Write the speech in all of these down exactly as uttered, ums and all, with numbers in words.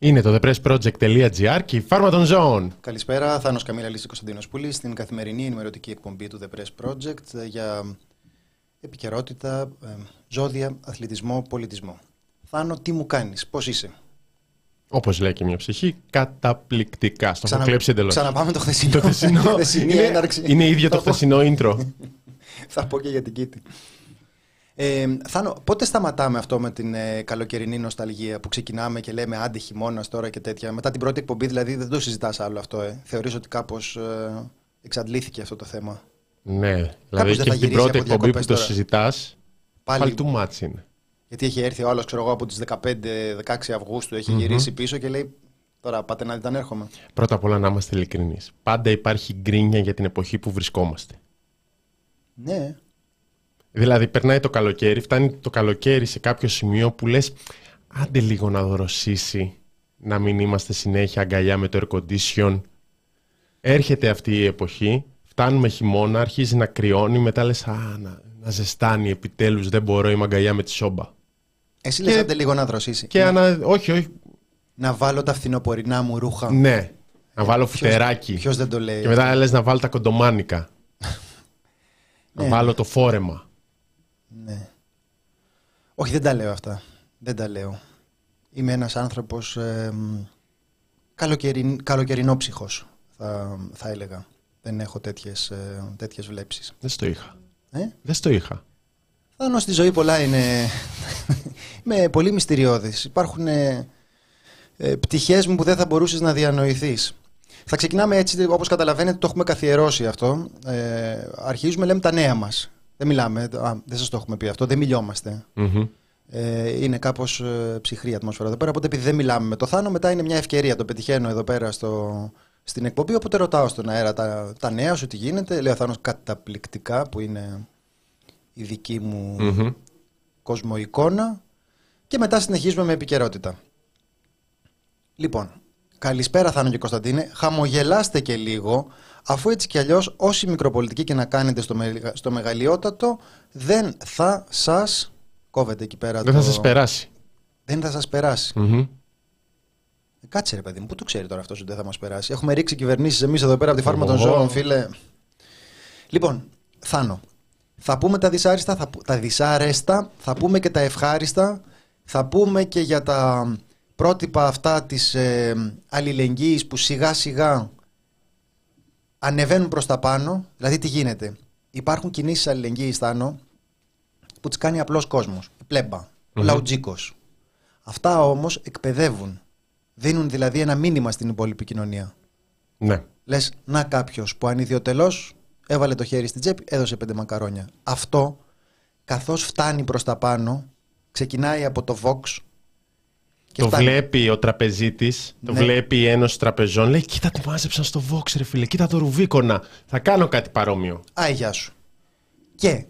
Είναι το δε πρες πρότζεκτ τελεία τζι άρ και η Φάρμα των Ζώων. Καλησπέρα, Θάνος Καμίλαλης και Κωνσταντίνος Πούλης στην καθημερινή ενημερωτική εκπομπή του The Press Project για επικαιρότητα, ζώδια, αθλητισμό, πολιτισμό. Θάνο, τι μου κάνεις, πώς είσαι? Όπως λέει και μια ψυχή, καταπληκτικά. Στο Ξανα... έχω κλέψει εντελώς. Ξαναπάμε το χθεσινό. Το χθεσινό... είναι... Έναρξη. Είναι ίδιο το χθεσινό intro. Θα πω και για την Κίτη. Ε, Θάνο, πότε σταματάμε αυτό με την ε, καλοκαιρινή νοσταλγία που ξεκινάμε και λέμε άντε χειμώνας τώρα και τέτοια? Μετά την πρώτη εκπομπή δηλαδή δεν το συζητάς άλλο αυτό. Ε. Θεωρείς ότι κάπως ε, εξαντλήθηκε αυτό το θέμα? Ναι, κάπως δηλαδή και στην πρώτη εκπομπή που το τώρα συζητάς πάλι, πάλι too much είναι. Γιατί έχει έρθει ο άλλος, ξέρω εγώ, από τις δεκαπέντε δεκαέξι Αυγούστου, έχει mm-hmm. γυρίσει πίσω και λέει τώρα πάτε να δείτε αν έρχομαι. Πρώτα απ' όλα να είμαστε ειλικρινείς. Πάντα υπάρχει γκρίνια για την εποχή που βρισκόμαστε. Ναι. Δηλαδή περνάει το καλοκαίρι, φτάνει το καλοκαίρι σε κάποιο σημείο που λες άντε λίγο να δροσίσει, να μην είμαστε συνέχεια αγκαλιά με το air condition. Έρχεται αυτή η εποχή, φτάνουμε χειμώνα, αρχίζει να κρυώνει, μετά λες α, να, να ζεστάνει επιτέλους, δεν μπορώ, είμαι αγκαλιά με τη σόμπα. Εσύ λες άντε λίγο να δροσίσει. Και ναι. ανα... όχι, όχι. Να βάλω τα φθινοπορεινά μου ρούχα. Ναι, ε, να βάλω φουτεράκι. Ποιος δεν το λέει? Και μετά λες να βάλω τα κοντομάνικα. Να ναι. βάλω το φόρεμα. Ναι. Όχι, δεν τα λέω αυτά. Δεν τα λέω. Είμαι ένας άνθρωπος ε, καλοκαιριν, καλοκαιρινόψυχος, θα, θα έλεγα. Δεν έχω τέτοιες, ε, τέτοιες βλέψεις. Δεν στο είχα. Ε? Δεν στο είχα. Θάνο, στη ζωή πολλά είναι... Είμαι πολύ μυστηριώδης. Υπάρχουν ε, ε, πτυχές μου που δεν θα μπορούσες να διανοηθείς. Θα ξεκινάμε έτσι, όπως καταλαβαίνετε, το έχουμε καθιερώσει αυτό. Ε, αρχίζουμε, λέμε τα νέα μας. Δεν μιλάμε, α, δεν σας το έχουμε πει αυτό, δεν μιλιόμαστε. Mm-hmm. Ε, είναι κάπως ε, ψυχρή η ατμόσφαιρα εδώ πέρα, οπότε επειδή δεν μιλάμε με το Θάνο, μετά είναι μια ευκαιρία, το πετυχαίνω εδώ πέρα στο, στην εκπομπή, οπότε ρωτάω στον αέρα τα, τα νέα σου, τι γίνεται, λέει ο Θάνος καταπληκτικά, που είναι η δική μου mm-hmm. κοσμοεικόνα, και μετά συνεχίζουμε με επικαιρότητα. Λοιπόν, καλησπέρα Θάνο και Κωνσταντίνε, χαμογελάστε και λίγο, αφού έτσι κι αλλιώς όση μικροπολιτική και να κάνετε στο, με, στο μεγαλειότατο δεν θα σας κόβετε εκεί πέρα. Δεν το... θα σας περάσει. Δεν θα σας περάσει. Mm-hmm. Κάτσε ρε παιδί μου, πού το ξέρει τώρα αυτός ότι δεν θα μας περάσει? Έχουμε ρίξει κυβερνήσεις εμείς εδώ πέρα από τη Φάρμα των Ζώων, φίλε. Λοιπόν, Θάνο, θα πούμε τα δυσάρεστα, θα, τα δυσάρεστα, θα πούμε και τα ευχάριστα, θα πούμε και για τα πρότυπα αυτά της ε, αλληλεγγύης που σιγά σιγά ανεβαίνουν προς τα πάνω. Δηλαδή τι γίνεται? Υπάρχουν κινήσεις αλληλεγγύης, Θάνο, που τις κάνει απλός κόσμος, η πλέμπα, mm-hmm. ο λαουτζίκος. Αυτά όμως εκπαιδεύουν. Δίνουν δηλαδή ένα μήνυμα στην υπόλοιπη κοινωνία. Ναι. Λες, να κάποιος που ανιδιοτελώς έβαλε το χέρι στην τσέπη, έδωσε πέντε μακαρόνια. Αυτό, καθώς φτάνει προς τα πάνω, ξεκινάει από το Vox. Το βλέπει ο τραπεζίτης, ναι. το βλέπει η Ένωση Τραπεζών, λέει κοίτα τι μάζεψαν στο Vox ρε φίλε, κοίτα το Ρουβίκονα, θα κάνω κάτι παρόμοιο. Α, γεια σου. Και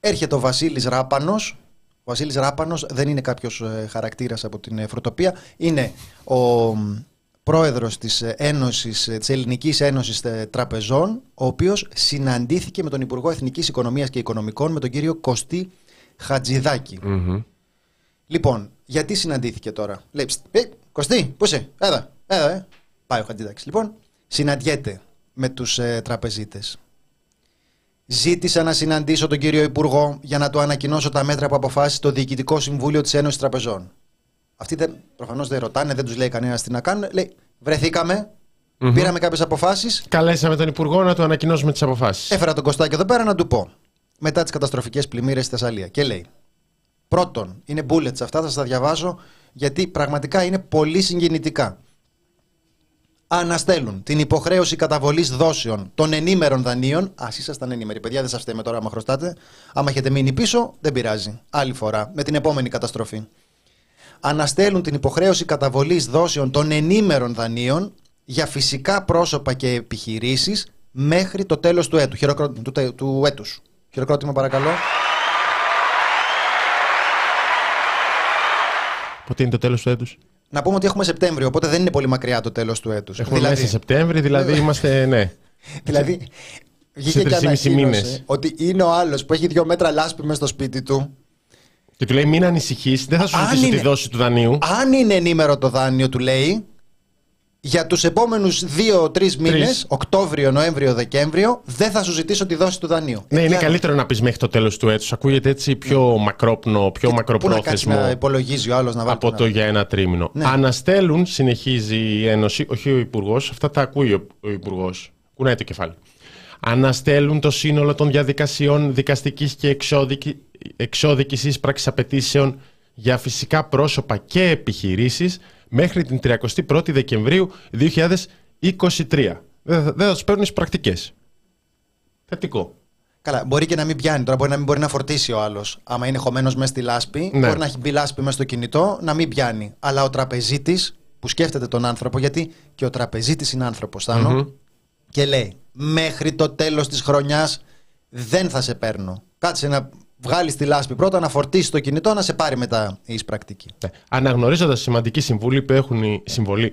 έρχεται ο Βασίλης Ράπανος. Ο Βασίλης Ράπανος δεν είναι κάποιος ε, χαρακτήρας από την ε, Φρουτοπία, είναι ο ε, πρόεδρος της, ε, Ένωσης, ε, της Ελληνικής Ένωσης ε, Τραπεζών, ο οποίος συναντήθηκε με τον Υπουργό Εθνικής Οικονομίας και Οικονομικών, με τον κύριο Κωστή Χατζηδάκη. Mm-hmm. Λοιπόν, γιατί συναντήθηκε τώρα? Λέει, Κωστή, πού είσαι, εδώ, εδώ, ε. Πάει ο Χατζηδάκης. Λοιπόν, συναντιέται με τους ε, τραπεζίτες. Ζήτησα να συναντήσω τον κύριο Υπουργό για να του ανακοινώσω τα μέτρα που αποφάσισε το Διοικητικό Συμβούλιο της Ένωσης Τραπεζών. Αυτοί δεν, προφανώς δεν ρωτάνε, δεν τους λέει κανένας τι να κάνουν. Λέει, βρεθήκαμε, mm-hmm. πήραμε κάποιες αποφάσεις. Καλέσαμε τον Υπουργό να του ανακοινώσουμε τις αποφάσεις. Έφερα τον Κωστάκη εδώ πέρα να του πω. Μετά τις καταστροφικές πλημμύρες στη Θεσσαλία. Και λέει. Πρώτον, είναι bullets αυτά, θα σας τα διαβάζω, γιατί πραγματικά είναι πολύ συγκινητικά. Αναστέλουν την υποχρέωση καταβολής δόσεων των ενήμερων δανείων. Ας ήσασταν ενήμεροι, παιδιά, δεν σας φταίμε τώρα άμα χρωστάτε. Άμα έχετε μείνει πίσω, δεν πειράζει. Άλλη φορά, με την επόμενη καταστροφή. Αναστέλουν την υποχρέωση καταβολής δόσεων των ενήμερων δανείων για φυσικά πρόσωπα και επιχειρήσεις μέχρι το τέλος του έτου. Χειροκρότημα, του, του έτους. Χειροκρότημα, παρακαλώ. Πότε είναι το τέλος του έτους? Να πούμε ότι έχουμε Σεπτέμβριο, οπότε δεν είναι πολύ μακριά το τέλος του έτους. Έχουμε δηλαδή... μέσα Σεπτέμβρη, δηλαδή είμαστε, ναι. δηλαδή, βγήκε και ανακοίνωσε ότι είναι ο άλλος που έχει δύο μέτρα λάσπη μες στο σπίτι του Και του λέει μην ανησυχείς, δεν θα σου ζητήσω τη δόση του δανείου. Αν είναι ενήμερο το δάνειο, του λέει, για τους επόμενους δύο τρεις μήνες, Οκτώβριο, Νοέμβριο, Δεκέμβριο, δεν θα σου ζητήσω τη δόση του δανείου. Ναι, ε, είναι καλύτερο να πεις μέχρι το τέλος του έτους. Ακούγεται έτσι πιο ναι. μακρόπνο, πιο και μακροπρόθεσμο. Να υπολογίζει ο άλλος να βάλει. Από το για ένα τρίμηνο. Ναι. Αναστέλουν, συνεχίζει η Ένωση, όχι ο Υπουργός, αυτά τα ακούει ο Υπουργός. Κουνάει το κεφάλι. Αναστέλουν το σύνολο των διαδικασιών δικαστικής και εξώδικης ίσπραξης απαιτήσεων για φυσικά πρόσωπα και επιχειρήσεις μέχρι την τριάντα πρώτη Δεκεμβρίου δύο χιλιάδες είκοσι τρία. Δεν θα, δεν θα τους παίρνουν τις πρακτικές. Θετικό. Καλά, μπορεί και να μην πιάνει τώρα, μπορεί να μην μπορεί να φορτίσει ο άλλος. Άμα είναι χωμένος μέσα στη λάσπη, ναι. μπορεί να έχει μπει λάσπη μέσα στο κινητό, να μην πιάνει. Αλλά ο τραπεζίτης που σκέφτεται τον άνθρωπο, γιατί και ο τραπεζίτης είναι άνθρωπος, Θάνο, mm-hmm. και λέει, μέχρι το τέλος της χρονιάς δεν θα σε παίρνω. Κάτσε να βγάλεις τη λάσπη πρώτα, να φορτίσεις το κινητό, να σε πάρει μετά η εισπρακτική. Ναι. Αναγνωρίζοντας τη σημαντική συμβολή που έχουν οι,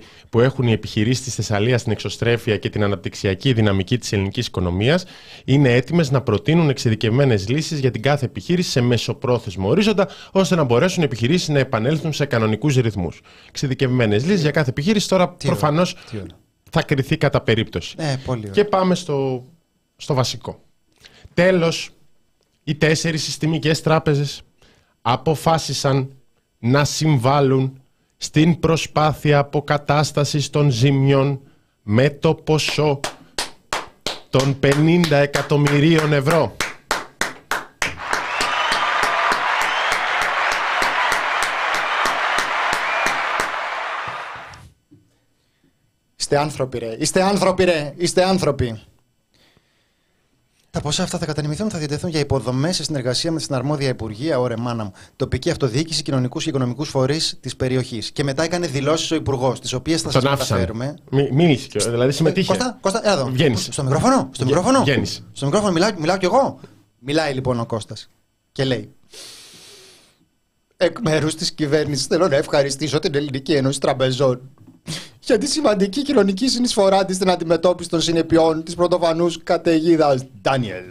οι επιχειρήσεις της Θεσσαλίας στην εξωστρέφεια και την αναπτυξιακή δυναμική της ελληνικής οικονομίας, είναι έτοιμες να προτείνουν εξειδικευμένες λύσεις για την κάθε επιχείρηση σε μεσοπρόθεσμο ορίζοντα, ώστε να μπορέσουν οι επιχειρήσεις να επανέλθουν σε κανονικούς ρυθμούς. Εξειδικευμένες λύσεις για κάθε επιχείρηση, τώρα προφανώς θα κριθεί κατά περίπτωση. Ε, πολύ ωραία. Και πάμε στο, στο βασικό. Τέλος, οι τέσσερις συστημικές τράπεζες αποφάσισαν να συμβάλλουν στην προσπάθεια αποκατάστασης των ζημιών με το ποσό των πενήντα εκατομμυρίων ευρώ. Είστε άνθρωποι, ρε. Είστε άνθρωποι, ρε. Είστε άνθρωποι. Τα ποσά αυτά θα κατανεμηθούν, θα διατεθούν για υποδομές σε συνεργασία με την αρμόδια Υπουργεία, ωραία μάνα μου, τοπική αυτοδιοίκηση, κοινωνικούς και οικονομικούς φορείς της περιοχής. Και μετά έκανε δηλώσεις ο Υπουργός, τις οποίες θα σας μεταφέρουμε. Μίλησε, δηλαδή συμμετείχε. Κώστα, Κώστα, έλα εδώ. Βγαίνεις. Στο μικρόφωνο, στο μικρόφωνο. Βγαίνεις. Στο μικρόφωνο μιλάω, μιλάω κι εγώ. Μιλάει λοιπόν ο Κώστας και λέει. Εκ μέρους της κυβέρνησης θέλω να ευχαριστήσω την Ελληνική Ένωση Τραπεζών για τη σημαντική κοινωνική συνεισφορά της στην αντιμετώπιση των συνεπειών της πρωτοφανούς καταιγίδας Ντάνιελ.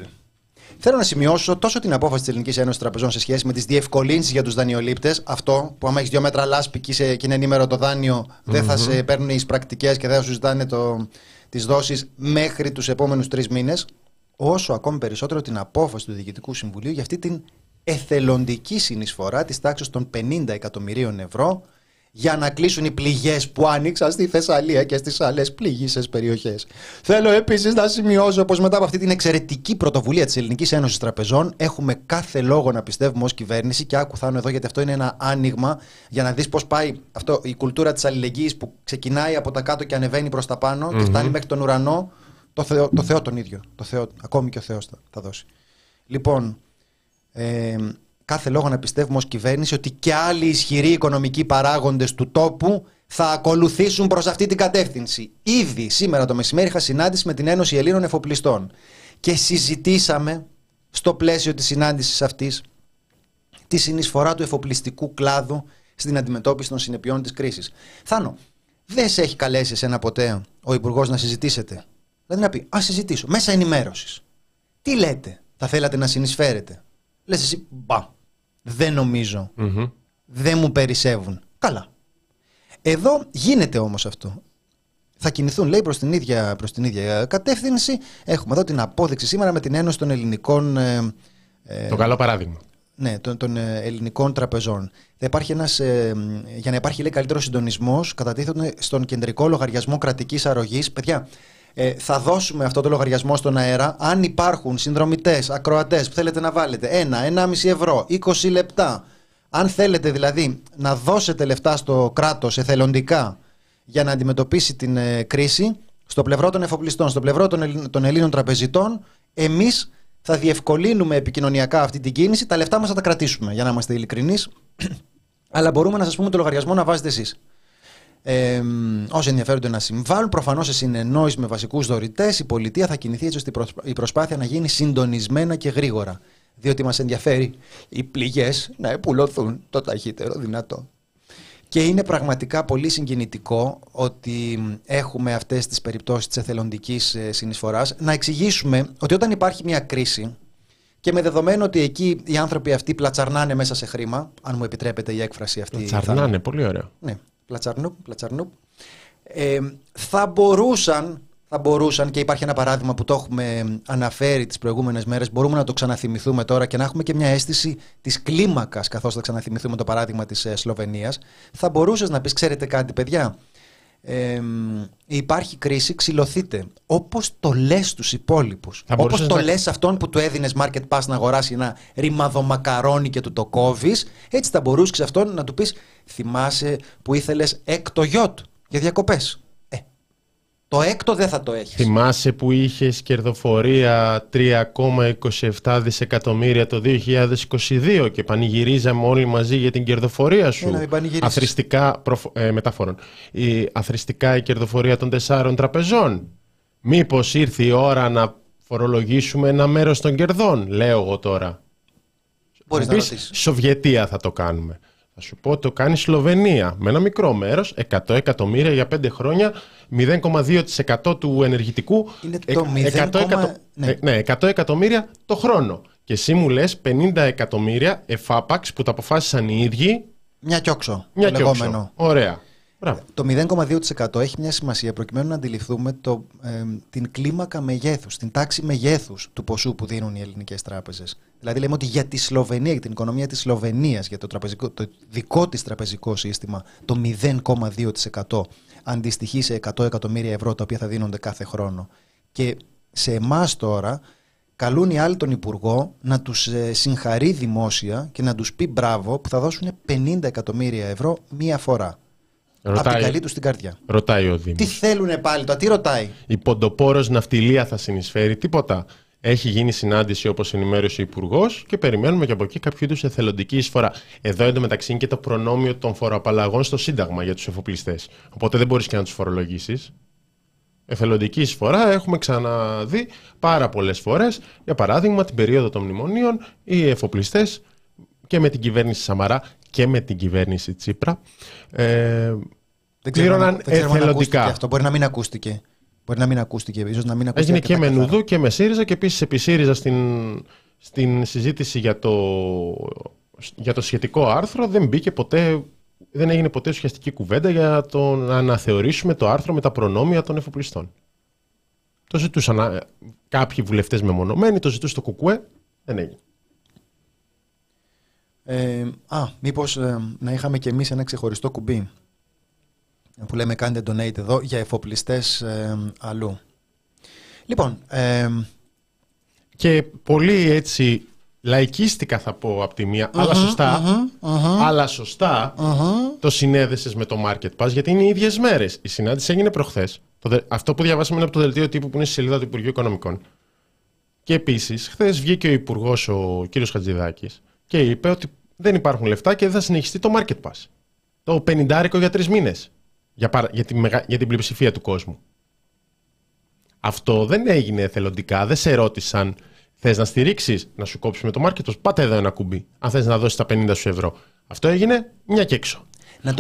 Θέλω να σημειώσω τόσο την απόφαση της Ελληνικής Ένωσης Τραπεζών σε σχέση με τις διευκολύνσεις για τους δανειολήπτες, αυτό που άμα έχεις δύο μέτρα λάσπη και είναι ενήμερο το δάνειο, mm-hmm. δεν θα σε παίρνουν οι πρακτικές και δεν θα σου ζητάνε τις δόσεις μέχρι τους επόμενους τρεις μήνες, όσο ακόμη περισσότερο την απόφαση του Διοικητικού Συμβουλίου για αυτή την εθελοντική συνεισφορά της τάξης των πενήντα εκατομμυρίων ευρώ. Για να κλείσουν οι πληγές που άνοιξαν στη Θεσσαλία και στις άλλες πληγήσεις περιοχές. Θέλω επίσης να σημειώσω πως μετά από αυτή την εξαιρετική πρωτοβουλία της Ελληνικής Ένωσης Τραπεζών έχουμε κάθε λόγο να πιστεύουμε ως κυβέρνηση. Και άκου, Θάνο, εδώ, γιατί αυτό είναι ένα άνοιγμα για να δεις πως πάει αυτό, η κουλτούρα της αλληλεγγύης που ξεκινάει από τα κάτω και ανεβαίνει προς τα πάνω mm-hmm. και φτάνει μέχρι τον ουρανό. Το Θεό, το Θεό τον ίδιο. Το Θεό, ακόμη και ο Θεός θα, θα δώσει. Λοιπόν. Ε, Κάθε λόγο να πιστεύουμε ως κυβέρνηση ότι και άλλοι ισχυροί οικονομικοί παράγοντες του τόπου θα ακολουθήσουν προς αυτή την κατεύθυνση. Ήδη σήμερα το μεσημέρι είχα συνάντηση με την Ένωση Ελλήνων Εφοπλιστών και συζητήσαμε στο πλαίσιο της συνάντησης αυτής τη συνεισφορά του εφοπλιστικού κλάδου στην αντιμετώπιση των συνεπειών της κρίσης. Θάνο, δεν σε έχει καλέσει εσένα ποτέ ο Υπουργός να συζητήσετε? Δηλαδή να πει, ας συζητήσω, μέσα ενημέρωσης. Τι λέτε, θα θέλατε να συνεισφέρετε? Λες εσύ, μπα. Δεν νομίζω, mm-hmm. δεν μου περισσεύουν. Καλά. Εδώ γίνεται όμως αυτό. Θα κινηθούν, λέει, προς την ίδια, προς την ίδια κατεύθυνση. Έχουμε εδώ την απόδειξη σήμερα με την Ένωση των Ελληνικών... Ε, το καλό παράδειγμα. Ναι, των, των Ελληνικών Τραπεζών. Θα υπάρχει ένας, ε, για να υπάρχει, λέει, καλύτερος συντονισμός, κατατίθεται στον κεντρικό λογαριασμό κρατικής αρρωγής. Παιδιά, Ε, θα δώσουμε αυτό το λογαριασμό στον αέρα. Αν υπάρχουν συνδρομητές, ακροατές που θέλετε να βάλετε ένα, ενάμιση ευρώ, είκοσι λεπτά, αν θέλετε δηλαδή να δώσετε λεφτά στο κράτος εθελοντικά για να αντιμετωπίσει την ε, κρίση, στο πλευρό των εφοπλιστών, στο πλευρό των, Ελλην, των Ελλήνων τραπεζιτών, εμείς θα διευκολύνουμε επικοινωνιακά αυτή την κίνηση. Τα λεφτά μας θα τα κρατήσουμε, για να είμαστε ειλικρινείς, αλλά μπορούμε να σας πούμε το λογαριασμό να βάζετε εσείς. Ε, όσοι ενδιαφέρονται να συμβάλλουν, προφανώς σε συνεννόηση με βασικούς δωρητές, η πολιτεία θα κινηθεί έτσι ώστε η προσπάθεια να γίνει συντονισμένα και γρήγορα. Διότι μας ενδιαφέρει οι πληγές να επουλωθούν το ταχύτερο δυνατό. Και είναι πραγματικά πολύ συγκινητικό ότι έχουμε αυτές τις περιπτώσεις της εθελοντικής συνεισφοράς. Να εξηγήσουμε ότι όταν υπάρχει μια κρίση, Και με δεδομένο ότι εκεί οι άνθρωποι αυτοί πλατσαρνάνε μέσα σε χρήμα, αν μου επιτρέπετε η έκφραση αυτή. Πλατσαρνάνε, θα... πολύ ωραίο. Ναι, πλατσαρνούπ, πλατσαρνούπ. Ε, θα μπορούσαν, θα μπορούσαν, και υπάρχει ένα παράδειγμα που το έχουμε αναφέρει τις προηγούμενες μέρες, μπορούμε να το ξαναθυμηθούμε τώρα και να έχουμε και μια αίσθηση της κλίμακας, καθώς θα ξαναθυμηθούμε το παράδειγμα της Σλοβενίας. Θα μπορούσες να πεις, ξέρετε κάτι παιδιά, Ε, υπάρχει κρίση, ξυλωθείτε. Όπως το λες στους υπόλοιπους. Όπως το να... λες αυτόν που του έδινες market pass να αγοράσει ένα ρημαδομακαρόνι και του το κόβεις, έτσι θα μπορούσες αυτόν να του πεις, θυμάσαι που ήθελες έκτο γιότ για διακοπές. Ε, το έκτο δεν θα το έχεις. Θυμάσαι που είχες κερδοφορία τρία κόμμα είκοσι επτά δισεκατομμύρια το δύο χιλιάδες είκοσι δύο και πανηγυρίζαμε όλοι μαζί για την κερδοφορία σου. Αθρηστικά ε, μεταφορών. Η αθρηστικά η κερδοφορία των τεσσάρων τραπεζών. Μήπως ήρθε η ώρα να φορολογήσουμε ένα μέρος των κερδών, λέω εγώ τώρα. Μπορείς να ρωτήσεις. Σοβιετία θα το κάνουμε. Θα σου πω, το κάνει Σλοβενία με ένα μικρό μέρος, εκατό εκατομμύρια για πέντε χρόνια, μηδέν κόμμα δύο τοις εκατό του ενεργητικού, είναι το εκατό, εκατό, ναι. Ναι, εκατό εκατομμύρια το χρόνο. Και εσύ μου λες πενήντα εκατομμύρια εφάπαξ που τα αποφάσισαν οι ίδιοι. Μια κιόξο. Μια κιόξο. Ωραία. Μπράβο. Το μηδέν κόμμα δύο τοις εκατό έχει μια σημασία προκειμένου να αντιληφθούμε το, ε, την κλίμακα μεγέθους, την τάξη μεγέθους του ποσού που δίνουν οι ελληνικές τράπεζες. Δηλαδή λέμε ότι για τη Σλοβενία, για την οικονομία της Σλοβενίας, για το, τραπεζικό, το δικό της τραπεζικό σύστημα, το μηδέν κόμμα δύο τοις εκατό αντιστοιχεί σε εκατό εκατομμύρια ευρώ τα οποία θα δίνονται κάθε χρόνο. Και σε εμάς τώρα καλούν οι άλλοι τον Υπουργό να τους ε, συγχαρεί δημόσια και να τους πει μπράβο που θα δώσουν πενήντα εκατομμύρια ερώ μία φορά. Ρωτάει, από την καλή του στην καρδιά. Ρωτάει ο Δήμος. Τι θέλουνε πάλι, το τι ρωτάει. Η Ποντοπόρος Ναυτιλία θα συνεισφέρει, τίποτα. Έχει γίνει συνάντηση όπως ενημέρωσε ο Υπουργός και περιμένουμε και από εκεί κάποιο είδους εθελοντική εισφορά. Εδώ εντωμεταξύ είναι και το προνόμιο των φοροαπαλλαγών στο Σύνταγμα για τους εφοπλιστές. Οπότε δεν μπορείς και να τους φορολογήσεις. Εθελοντική εισφορά έχουμε ξαναδεί πάρα πολλές φορές. Για παράδειγμα, την περίοδο των μνημονίων, οι εφοπλιστές και με την κυβέρνηση Σαμαρά και με την κυβέρνηση Τσίπρα ε, δεν πλήρωναν εθελοντικά. Αυτό μπορεί να μην ακούστηκε. Μπορεί να μην ακούστηκε. Ίσως να μην ακούστηκε. Έγινε και, και με Νουδού και με ΣΥΡΙΖΑ και επίσης επί ΣΥΡΙΖΑ στην, στην συζήτηση για το, για το σχετικό άρθρο δεν μπήκε ποτέ, δεν έγινε ποτέ ουσιαστική κουβέντα για το να αναθεωρήσουμε το άρθρο με τα προνόμια των εφοπλιστών. Το ζητούσαν κάποιοι βουλευτές μεμονωμένοι, το ζητούσε το Κουκουέ, δεν έγινε. Ε, α, μήπως ε, να είχαμε και εμείς ένα ξεχωριστό κουμπί που λέμε κάντε donate εδώ για εφοπλιστές ε, αλλού. Λοιπόν, ε, και πολύ έτσι λαϊκίστικα θα πω από τη μία, uh-huh, αλλά σωστά, uh-huh, uh-huh, αλλά σωστά uh-huh. Το συνέδεσες με το Market Pass γιατί είναι οι ίδιες μέρες. Η συνάντηση έγινε προχθές. Το, αυτό που διαβάσαμε είναι από το δελτίο τύπου που είναι στη σελίδα του Υπουργείου Οικονομικών. Και επίσης, χθες βγήκε ο Υπουργός ο κ. Χατζηδάκης και είπε ότι δεν υπάρχουν λεφτά και δεν θα συνεχιστεί το Market Pass. Το πενηντάρικο για τρεις μήνες. Για, παρα... για, τη μεγα... για την πλειοψηφία του κόσμου. Αυτό δεν έγινε εθελοντικά. Δεν σε ρώτησαν, θες να στηρίξεις, να σου κόψουμε το Market Pass. Πάτε εδώ ένα κουμπί. Αν θες να δώσεις τα πενήντα σου ευρώ. Αυτό έγινε μια και έξω.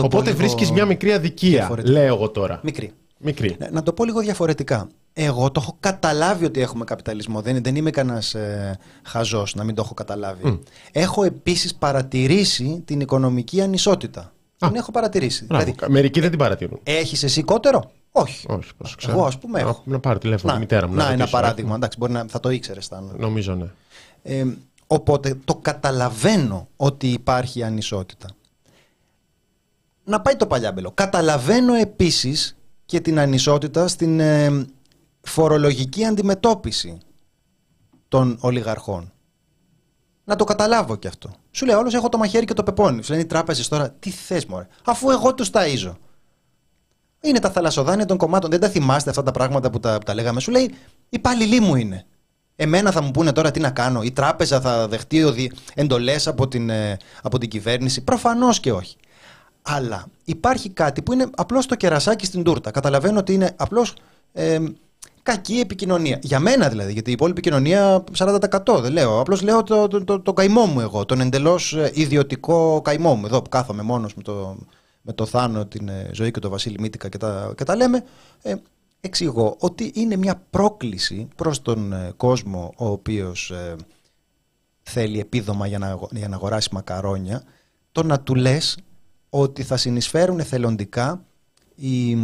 Οπότε βρίσκεις μια μικρή αδικία, λέω εγώ τώρα. Μικρή. Μικρή. Να, να το πω λίγο διαφορετικά. Εγώ το έχω καταλάβει ότι έχουμε καπιταλισμό. Δεν, δεν είμαι κανένας ε, χαζός να μην το έχω καταλάβει. Mm. Έχω επίσης παρατηρήσει την οικονομική ανισότητα. Α, την έχω παρατηρήσει. Δηλαδή, μερικοί δεν την παρατηρούν. Έχεις εσύ κότερο? Όχι. Όχι, πώς ξέρω. Εγώ, ας πούμε, έχω. Να, να πάρω τηλέφωνο, να, η μητέρα μου. Να, να ένα παράδειγμα. Εντάξει, μπορεί να, θα το ήξερες. Νομίζω, ναι. Ε, οπότε το καταλαβαίνω ότι υπάρχει ανισότητα. Να πάει το παλιάμπελο. Καταλαβαίνω επίσης και την ανισότητα στην ε, φορολογική αντιμετώπιση των ολιγαρχών. Να το καταλάβω κι αυτό. Σου λέει όλος έχω το μαχαίρι και το πεπόνι. Σου λένε οι τράπεζες τώρα τι θες μωρέ. Αφού εγώ τους ταΐζω. Είναι τα θαλασσοδάνεια των κομμάτων. Δεν τα θυμάστε αυτά τα πράγματα που τα, που τα λέγαμε. Σου λέει υπάλληλοι μου είναι. Εμένα θα μου πούνε τώρα τι να κάνω. Η τράπεζα θα δεχτεί εντολές από την, από την κυβέρνηση. Προφανώς και όχι. Αλλά υπάρχει κάτι που είναι απλώς το κερασάκι στην τούρτα. Καταλαβαίνω ότι είναι απλώς ε, κακή επικοινωνία. Για μένα δηλαδή, γιατί η υπόλοιπη κοινωνία σαράντα τοις εκατό δεν λέω. Απλώς λέω τον το, το, το καημό μου εγώ, τον εντελώς ιδιωτικό καημό μου. Εδώ που κάθομαι μόνος με το, με το Θάνο, την Ζωή και το Βασίλη Μήτικα και τα, και τα λέμε, ε, εξηγώ ότι είναι μια πρόκληση προς τον κόσμο ο οποίος ε, θέλει επίδομα για να, για να αγοράσει μακαρόνια, το να του λες ότι θα συνεισφέρουν εθελοντικά οι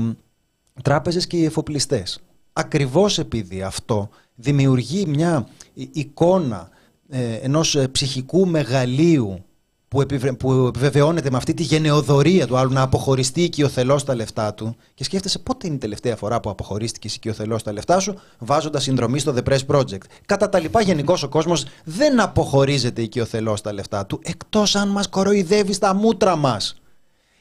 τράπεζες και οι εφοπλιστές. Ακριβώς επειδή αυτό δημιουργεί μια εικόνα ε, ενός ψυχικού μεγαλείου που, επιβε, που επιβεβαιώνεται με αυτή τη γενεοδορία του άλλου να αποχωριστεί οικειοθελώς τα λεφτά του. Και σκέφτεσαι πότε είναι η τελευταία φορά που αποχωρίστηκες οικειοθελώς τα λεφτά σου βάζοντας συνδρομή στο The Press Project. Κατά τα λοιπά, γενικώς ο κόσμος δεν αποχωρίζεται οικειοθελώς τα λεφτά του, εκτός αν μας κοροϊδεύει στα μούτρα μας.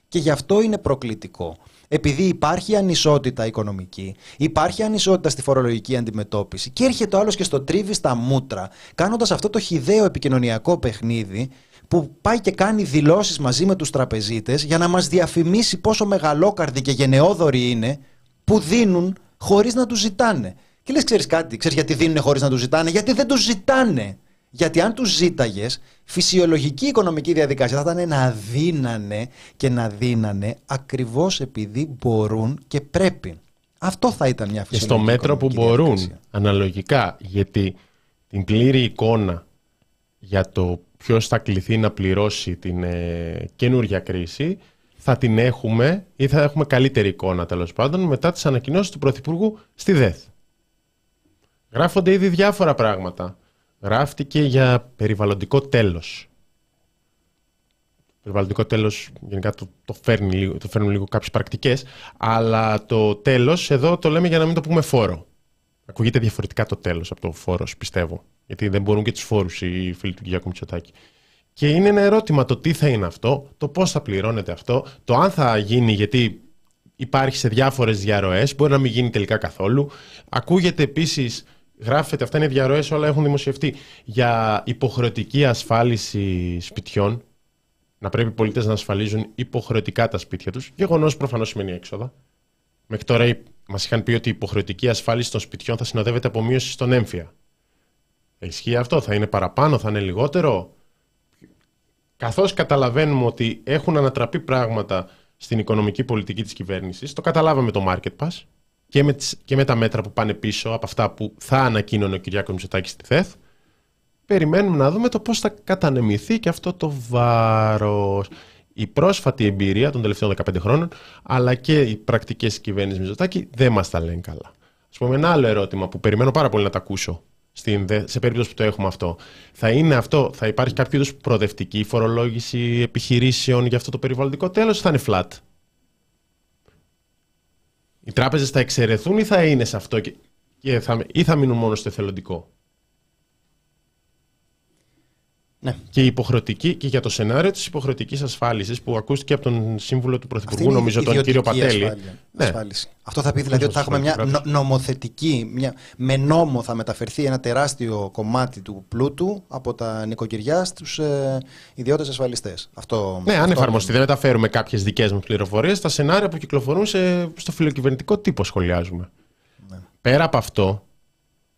Και γι' αυτό είναι προκλητικό. Επειδή υπάρχει ανισότητα οικονομική, υπάρχει ανισότητα στη φορολογική αντιμετώπιση και έρχεται ο άλλος και στο τρίβει στα μούτρα, κάνοντας αυτό το χυδαίο επικοινωνιακό παιχνίδι που πάει και κάνει δηλώσεις μαζί με τους τραπεζίτες για να μας διαφημίσει πόσο μεγαλόκαρδοι και γενναιόδοροι είναι που δίνουν χωρίς να τους ζητάνε. Και λες, ξέρεις κάτι, ξέρεις γιατί δίνουν χωρίς να τους ζητάνε? Γιατί δεν τους ζητάνε. Γιατί αν τους ζήταγες, φυσιολογική οικονομική διαδικασία θα ήταν να δίνανε και να δίνανε ακριβώς επειδή μπορούν και πρέπει. Αυτό θα ήταν μια φυσιολογική και στο μέτρο που μπορούν, διαδικασία. Αναλογικά, γιατί την πλήρη εικόνα για το ποιος θα κληθεί να πληρώσει την ε, καινούργια κρίση θα την έχουμε ή θα έχουμε καλύτερη εικόνα τέλος πάντων μετά τις ανακοινώσεις του Πρωθυπουργού στη ΔΕΘ. Γράφονται ήδη διάφορα πράγματα. Γράφτηκε για περιβαλλοντικό τέλος. Περιβαλλοντικό τέλος γενικά το, το, φέρνει λίγο, το φέρνουν λίγο κάποιες πρακτικές, αλλά το τέλος εδώ το λέμε για να μην το πούμε φόρο. Ακούγεται διαφορετικά το τέλος από το φόρος, πιστεύω. Γιατί δεν μπορούν και τους φόρους οι φίλοι του Κυριάκου Μητσοτάκη. Και είναι ένα ερώτημα το τι θα είναι αυτό, το πώς θα πληρώνεται αυτό, το αν θα γίνει, γιατί υπάρχει σε διάφορες διαρροές, μπορεί να μην γίνει τελικά καθόλου. Ακούγεται επίσης. Γράφεται, αυτά είναι διαρροές, όλα έχουν δημοσιευτεί, για υποχρεωτική ασφάλιση σπιτιών. Να πρέπει οι πολίτες να ασφαλίζουν υποχρεωτικά τα σπίτια τους. Γεγονός προφανώς σημαίνει έξοδα. Μέχρι τώρα μας είχαν πει ότι η υποχρεωτική ασφάλιση των σπιτιών θα συνοδεύεται από μείωση στον έμφυα. Ισχύει αυτό? Θα είναι παραπάνω, θα είναι λιγότερο? Καθώς καταλαβαίνουμε ότι έχουν ανατραπεί πράγματα στην οικονομική πολιτική της κυβέρνησης, το καταλάβαμε το Market Pass. Και με, τις, και με τα μέτρα που πάνε πίσω από αυτά που θα ανακοίνωνε ο Κυριάκος Μητσοτάκης στη ΔΕΘ, περιμένουμε να δούμε το πώς θα κατανεμηθεί και αυτό το βάρος. Η πρόσφατη εμπειρία των τελευταίων δεκαπέντε χρόνων, αλλά και οι πρακτικές της κυβέρνησης Μητσοτάκη δεν μας τα λένε καλά. Ας πούμε ένα άλλο ερώτημα που περιμένω πάρα πολύ να τα ακούσω στην ΔΕΘ, σε περίπτωση που το έχουμε αυτό. Θα είναι αυτό, θα υπάρχει κάποιο είδους προοδευτική φορολόγηση επιχειρήσεων για αυτό το περιβαλλοντικό τέλος, θα είναι flat? Οι τράπεζες θα εξαιρεθούν ή θα είναι σε αυτό και, και θα, ή θα μείνουν μόνο στο εθελοντικό? Ναι. Και η υποχρεωτική, και για το σενάριο της υποχρεωτικής ασφάλισης που ακούστηκε από τον σύμβουλο του Πρωθυπουργού, νομίζω τον κύριο Πατέλη. Ασφάλεια, ναι. Ασφάλιση. Αυτό θα πει δηλαδή ότι θα έχουμε μια νομοθετική, μια, με νόμο θα μεταφερθεί ένα τεράστιο κομμάτι του πλούτου από τα νοικοκυριά στους ε, ιδιώτες ασφαλιστές. Αυτό, ναι, αυτό αν εφαρμοστεί, δεν μεταφέρουμε κάποιες δικές μου πληροφορίες. Τα σενάρια που κυκλοφορούν σε, στο φιλοκυβερνητικό τύπο σχολιάζουμε. Ναι. Πέρα από αυτό,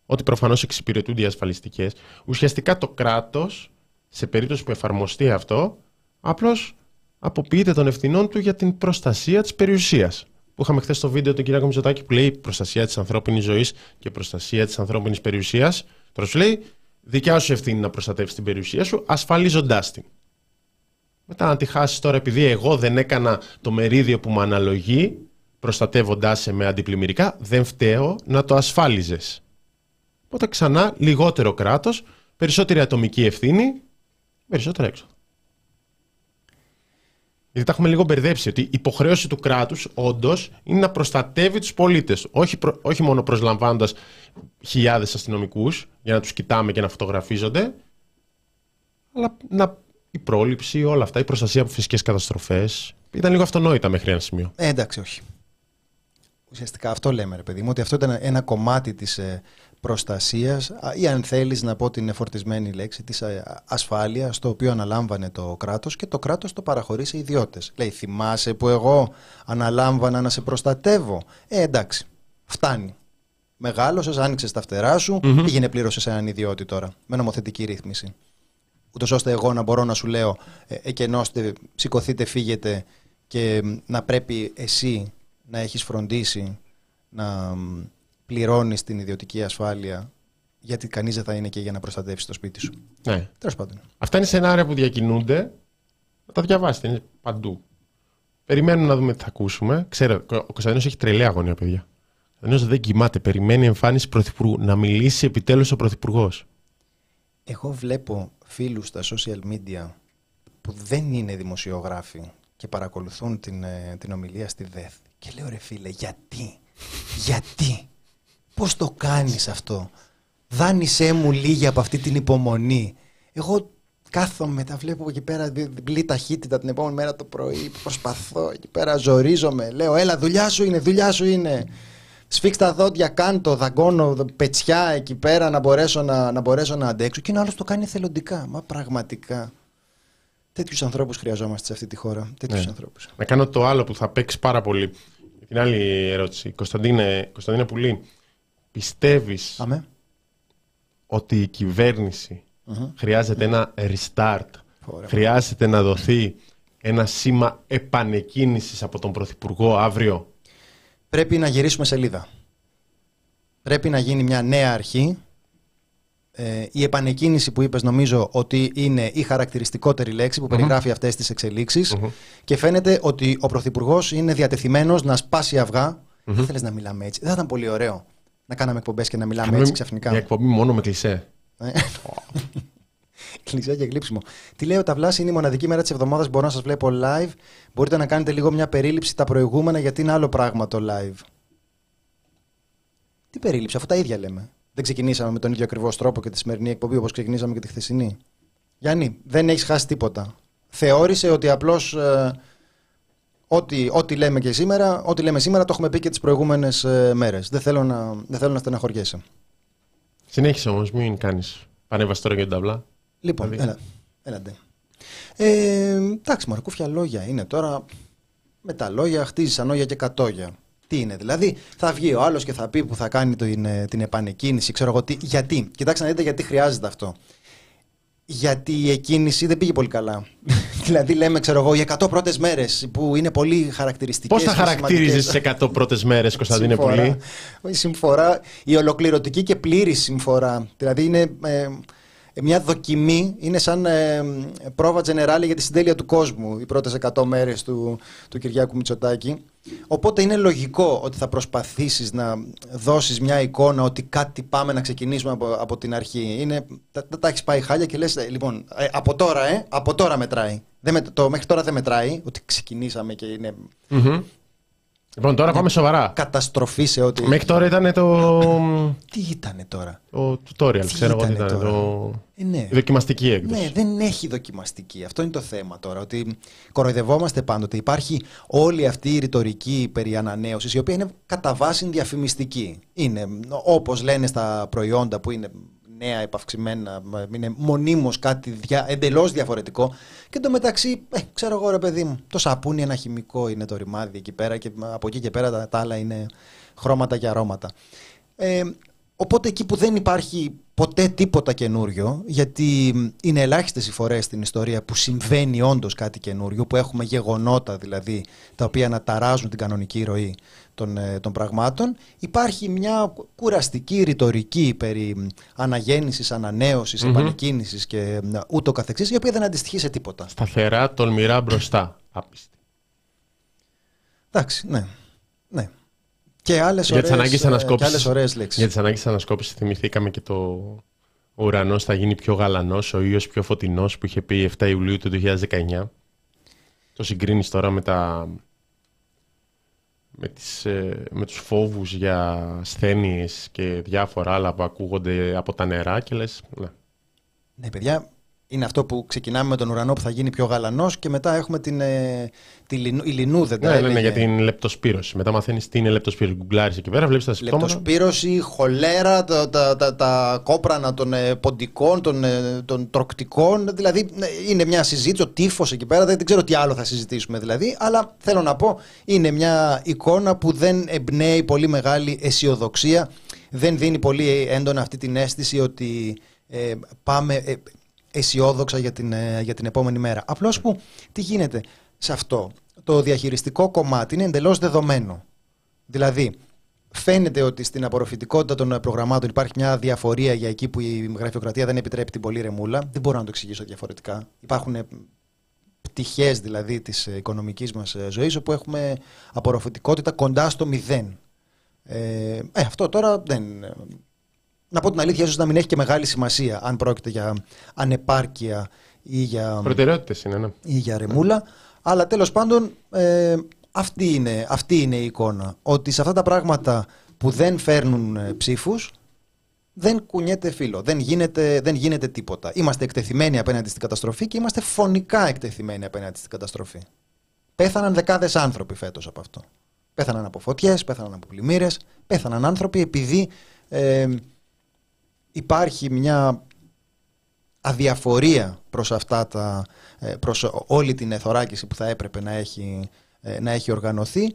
ότι προφανώς εξυπηρετούνται οι ασφαλιστικές, ουσιαστικά το κράτος, σε περίπτωση που εφαρμοστεί αυτό, απλώς αποποιείται των ευθυνών του για την προστασία της περιουσίας. Που είχαμε χθες στο βίντεο τον Κυριάκο Μητσοτάκη που λέει προστασία της ανθρώπινης ζωής και προστασία της ανθρώπινης περιουσίας. Τώρα σου λέει δικιά σου ευθύνη να προστατεύσεις την περιουσία σου ασφαλίζοντάς την. Μετά να τη χάσεις τώρα επειδή εγώ δεν έκανα το μερίδιο που μου αναλογεί προστατεύοντάς σε με αντιπλημμυρικά, δεν φταίω να το ασφάλιζες. Οπότε ξανά λιγότερο κράτος, περισσότερη ατομική ευθύνη. Περισσότερα έξω. Γιατί τα έχουμε λίγο μπερδέψει ότι η υποχρέωση του κράτους όντως είναι να προστατεύει τους πολίτες. Όχι, προ, όχι μόνο προσλαμβάνοντας χιλιάδες αστυνομικούς για να τους κοιτάμε και να φωτογραφίζονται, αλλά να, η πρόληψη, όλα αυτά, η προστασία από φυσικές καταστροφές. Ήταν λίγο αυτονόητα μέχρι ένα σημείο. Ε, εντάξει, όχι. Ουσιαστικά αυτό λέμε, ρε παιδί μου, ότι αυτό ήταν ένα κομμάτι της προστασίας ή αν θέλεις να πω την εφορτισμένη λέξη της ασφάλειας, το οποίο αναλάμβανε το κράτος και το κράτος το παραχωρεί σε ιδιώτες. Λέει, θυμάσαι που εγώ αναλάμβανα να σε προστατεύω? Ε, εντάξει, φτάνει. Μεγάλωσες, άνοιξες τα φτερά σου, mm-hmm. πήγαινε πλήρωσες έναν ιδιώτη τώρα, με νομοθετική ρύθμιση. Ούτως ώστε εγώ να μπορώ να σου λέω, ε, εκενώστε, σηκωθείτε, φύγετε και να πρέπει εσύ να έχεις φροντίσει να πληρώνεις την ιδιωτική ασφάλεια γιατί κανείς δεν θα είναι και για να προστατεύσει το σπίτι σου. Ναι. Τέλος πάντων. Αυτά είναι σενάρια που διακινούνται. Θα τα διαβάσετε, είναι παντού. Περιμένουμε να δούμε τι θα ακούσουμε. Ξέρω, ο Κωνσταντίνος έχει τρελή αγωνία, παιδιά. Ο Κωνσταντίνος δεν κοιμάται. Περιμένει εμφάνιση πρωθυπουργού. Να μιλήσει επιτέλους ο πρωθυπουργός. Εγώ βλέπω φίλους στα social media που δεν είναι δημοσιογράφοι και παρακολουθούν την, την ομιλία στη ΔΕΘ. Και λέω, ρε φίλε, γιατί, γιατί, πώς το κάνεις αυτό. Δάνεισέ μου λίγη από αυτή την υπομονή. Εγώ κάθομαι, τα βλέπω εκεί πέρα διπλή ταχύτητα την επόμενη μέρα το πρωί. Προσπαθώ εκεί πέρα, ζορίζομαι. Λέω, έλα, δουλειά σου είναι, δουλειά σου είναι. Σφίξ τα δόντια, κάντο, δαγκώνω πετσιά εκεί πέρα να μπορέσω να, να, μπορέσω να αντέξω. Και ένα άλλος το κάνει εθελοντικά. Μα πραγματικά. Τέτοιους ανθρώπους χρειαζόμαστε σε αυτή τη χώρα. Τέτοιους ναι. ανθρώπους. Να κάνω το άλλο που θα παίξει πάρα πολύ. Την άλλη ερώτηση. Κωνσταντίνε, Κωνσταντίνε Πουλή, πιστεύεις Αμέ. ότι η κυβέρνηση mm-hmm. χρειάζεται mm-hmm. ένα restart, Ωραία. χρειάζεται να δοθεί ένα σήμα επανεκκίνησης από τον Πρωθυπουργό αύριο? Πρέπει να γυρίσουμε σελίδα. Πρέπει να γίνει μια νέα αρχή. Ε, η επανεκκίνηση που είπες νομίζω ότι είναι η χαρακτηριστικότερη λέξη που mm-hmm. περιγράφει αυτές τις εξελίξεις mm-hmm. και φαίνεται ότι ο Πρωθυπουργός είναι διατεθειμένος να σπάσει αυγά. Mm-hmm. Δεν θέλεις να μιλάμε έτσι. Δεν θα ήταν πολύ ωραίο να κάναμε εκπομπές και να μιλάμε Κάνουμε έτσι ξαφνικά. Μια εκπομπή μόνο με κλισέ. Κλεισέ και γλύψιμο. Τι λέει ο Ταβλάς, είναι η μοναδική μέρα της εβδομάδας. Μπορώ να σας βλέπω live. Μπορείτε να κάνετε λίγο μια περίληψη τα προηγούμενα, γιατί είναι άλλο πράγμα το live. Τι περίληψη, αφού τα ίδια λέμε. Δεν ξεκινήσαμε με τον ίδιο ακριβώς τρόπο και τη σημερινή εκπομπή όπως ξεκινήσαμε και τη χθεσινή. Γιάννη, δεν έχεις χάσει τίποτα. Θεώρησε ότι απλώς ε, ό,τι, ό,τι λέμε και σήμερα, ό,τι λέμε σήμερα το έχουμε πει και τις προηγούμενες ε, μέρες. Δεν θέλω να, δεν θέλω να στεναχωριέσαι. Συνέχισε όμως, μην κάνεις πανέβαση τώρα για την Ταβλά. Λοιπόν, έλα, έλατε. Εντάξει, μαρκούφια λόγια είναι τώρα. Με τα λόγια χτίζεις ανόγια και κατόγια. Τι είναι δηλαδή, θα βγει ο άλλος και θα πει που θα κάνει την, την επανεκκίνηση, ξέρω εγώ τι. Γιατί, κοιτάξτε να δείτε γιατί χρειάζεται αυτό. Γιατί η εκκίνηση δεν πήγε πολύ καλά. Δηλαδή λέμε, ξέρω εγώ, οι εκατό πρώτες μέρες που είναι πολύ χαρακτηριστικές. Πώς θα χαρακτηρίζεις τις εκατό πρώτες μέρες, Κωνσταντίνε Πουλή? Η συμφορά, η ολοκληρωτική και πλήρη συμφορά. Δηλαδή είναι... Ε, μια δοκιμή, είναι σαν ε, πρόβα τζενεράλε για τη συντέλεια του κόσμου οι πρώτες εκατό μέρες του, του Κυριάκου Μητσοτάκη. Οπότε είναι λογικό ότι θα προσπαθήσεις να δώσεις μια εικόνα ότι κάτι πάμε να ξεκινήσουμε από, από την αρχή. Είναι, τα, τα, τα έχεις πάει χάλια και λες, λοιπόν, ε, από τώρα, ε, από τώρα μετράει. Δεν με, το μέχρι τώρα δεν μετράει, ότι ξεκινήσαμε και είναι... Mm-hmm. Λοιπόν, τώρα πάμε σοβαρά. Καταστροφή σε ό,τι. Μέχρι τώρα ήταν το. Τι ήταν τώρα. Το tutorial, τι ξέρω εγώ. Ήταν το... ε, ναι. Η δοκιμαστική έκδοση. Ναι, δεν έχει δοκιμαστική. Αυτό είναι το θέμα τώρα. Ότι κοροϊδευόμαστε πάντοτε. Υπάρχει όλη αυτή η ρητορική περί ανανέωσης, η οποία είναι κατά βάση διαφημιστική. Είναι όπως λένε στα προϊόντα που είναι νέα, επαυξημένα, είναι μονίμως κάτι δια... εντελώς διαφορετικό. Και εντωμεταξύ, ε, ξέρω εγώ ρε παιδί μου, το σαπούνι ένα χημικό είναι το ρημάδι εκεί πέρα και από εκεί και πέρα τα, τα άλλα είναι χρώματα και αρώματα. Ε, οπότε εκεί που δεν υπάρχει ποτέ τίποτα καινούριο, γιατί είναι ελάχιστες οι φορές στην ιστορία που συμβαίνει όντως κάτι καινούριο, που έχουμε γεγονότα δηλαδή τα οποία να ταράζουν την κανονική ροή των, των πραγμάτων, υπάρχει μια κουραστική ρητορική περί αναγέννησης, ανανέωσης, mm-hmm. επανεκκίνησης και ούτω καθεξής, η οποία δεν αντιστοιχεί σε τίποτα. Σταθερά, τολμηρά μπροστά. Άπιστη. Εντάξει, ναι. ναι. Και άλλες ωραίες λέξεις. Για τις ανάγκες ανασκόπησης θυμηθήκαμε και το ο ουρανός θα γίνει πιο γαλανός, ο ήλιος πιο φωτεινός που είχε πει εφτά Ιουλίου του δύο χιλιάδες δεκαεννιά. Το συγκρίνεις τώρα με, τα, με, τις, με τους φόβους για ασθένειες και διάφορα άλλα που ακούγονται από τα νερά και λες ναι. Ναι παιδιά, είναι αυτό που ξεκινάμε με τον ουρανό που θα γίνει πιο γαλανός και μετά έχουμε την, ε, τη λινού, η λινούδεντα. Ναι, λένε για την λεπτοσπύρωση. Μετά μαθαίνεις τι είναι λεπτοσπύρωση. Γκουγκλάρισαι εκεί πέρα, βλέπεις τα συμπτώματα. Λεπτοσπύρωση, χολέρα, τα, τα, τα, τα κόπρανα των ε, ποντικών, των, ε, των τροκτικών. Δηλαδή είναι μια συζήτηση, ο τύφος εκεί πέρα. Δεν ξέρω τι άλλο θα συζητήσουμε δηλαδή. Αλλά θέλω να πω, είναι μια εικόνα που δεν εμπνέει πολύ μεγάλη αισιοδοξία. Δεν δίνει πολύ έντονα αυτή την αίσθηση ότι ε, πάμε. Ε, αισιόδοξα για την, για την επόμενη μέρα. Απλώς που, τι γίνεται σε αυτό. Το διαχειριστικό κομμάτι είναι εντελώς δεδομένο. Δηλαδή, Φαίνεται ότι στην απορροφητικότητα των προγραμμάτων υπάρχει μια διαφορία για εκεί που η γραφειοκρατία δεν επιτρέπει την πολλή ρεμούλα. Δεν μπορώ να το εξηγήσω διαφορετικά. Υπάρχουν πτυχές δηλαδή της οικονομικής μας ζωής όπου έχουμε απορροφητικότητα κοντά στο μηδέν. Ε, ε, αυτό τώρα δεν... Να πω την αλήθεια, ίσως να μην έχει και μεγάλη σημασία αν πρόκειται για ανεπάρκεια ή για, προτεραιότητες είναι, ναι. ή για ρεμούλα. Ναι. Αλλά τέλος πάντων ε, αυτή, είναι, αυτή είναι η εικόνα. Ότι σε αυτά τα πράγματα που δεν φέρνουν ψήφους δεν κουνιέται φύλλο, δεν γίνεται, δεν γίνεται τίποτα. Είμαστε εκτεθειμένοι απέναντι στην καταστροφή και είμαστε φωνικά εκτεθειμένοι απέναντι στην καταστροφή. Πέθαναν δεκάδες άνθρωποι φέτος από αυτό. Πέθαναν από φωτιές, πέθαναν από πλημμύρες, πέθαναν άνθρωποι επειδή... Ε, υπάρχει μια αδιαφορία προς, αυτά τα, προς όλη την εθωράκιση που θα έπρεπε να έχει, να έχει οργανωθεί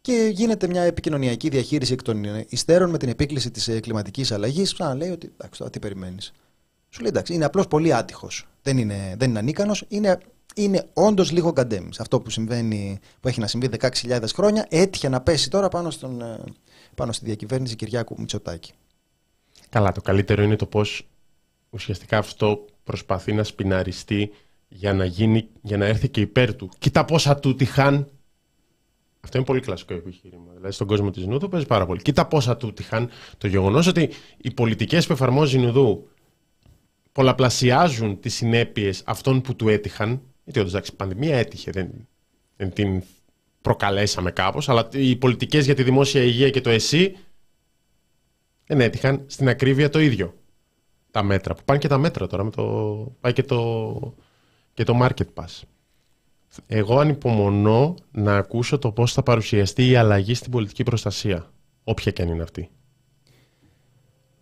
και γίνεται μια επικοινωνιακή διαχείριση εκ των υστέρων με την επίκληση της κλιματικής αλλαγής. Ξανά λέει ότι εντάξει, τι περιμένεις. Σου λέει εντάξει, είναι απλώς πολύ άτυχος. Δεν είναι, δεν είναι ανίκανος, είναι, είναι όντως λίγο γκαντέμις. Αυτό που, συμβαίνει, που έχει να συμβεί δεκαέξι χιλιάδες χρόνια έτυχε να πέσει τώρα πάνω, στον, πάνω στη διακυβέρνηση Κυριάκου Μητσοτάκη. Καλά, το καλύτερο είναι το πώς ουσιαστικά αυτό προσπαθεί να σπιναριστεί για να, γίνει, για να έρθει και υπέρ του. Κοίτα πόσα του τυχάν. Αυτό είναι πολύ κλασικό επιχείρημα. Δηλαδή, στον κόσμο της Νουδού παίζει πάρα πολύ. Κοίτα πόσα του τυχάν. Το γεγονός ότι οι πολιτικές που εφαρμόζει η Νουδού πολλαπλασιάζουν τις συνέπειες αυτών που του έτυχαν. Γιατί όντως η πανδημία έτυχε, δεν, δεν την προκαλέσαμε κάπως. Αλλά οι πολιτικές για τη δημόσια υγεία και το ΕΣΥ. Δεν έτυχαν στην ακρίβεια το ίδιο τα μέτρα. Που πάνε και τα μέτρα τώρα, με το... πάει και το... και το market pass. Εγώ ανυπομονώ να ακούσω το πώς θα παρουσιαστεί η αλλαγή στην πολιτική προστασία. Όποια και αν είναι αυτή.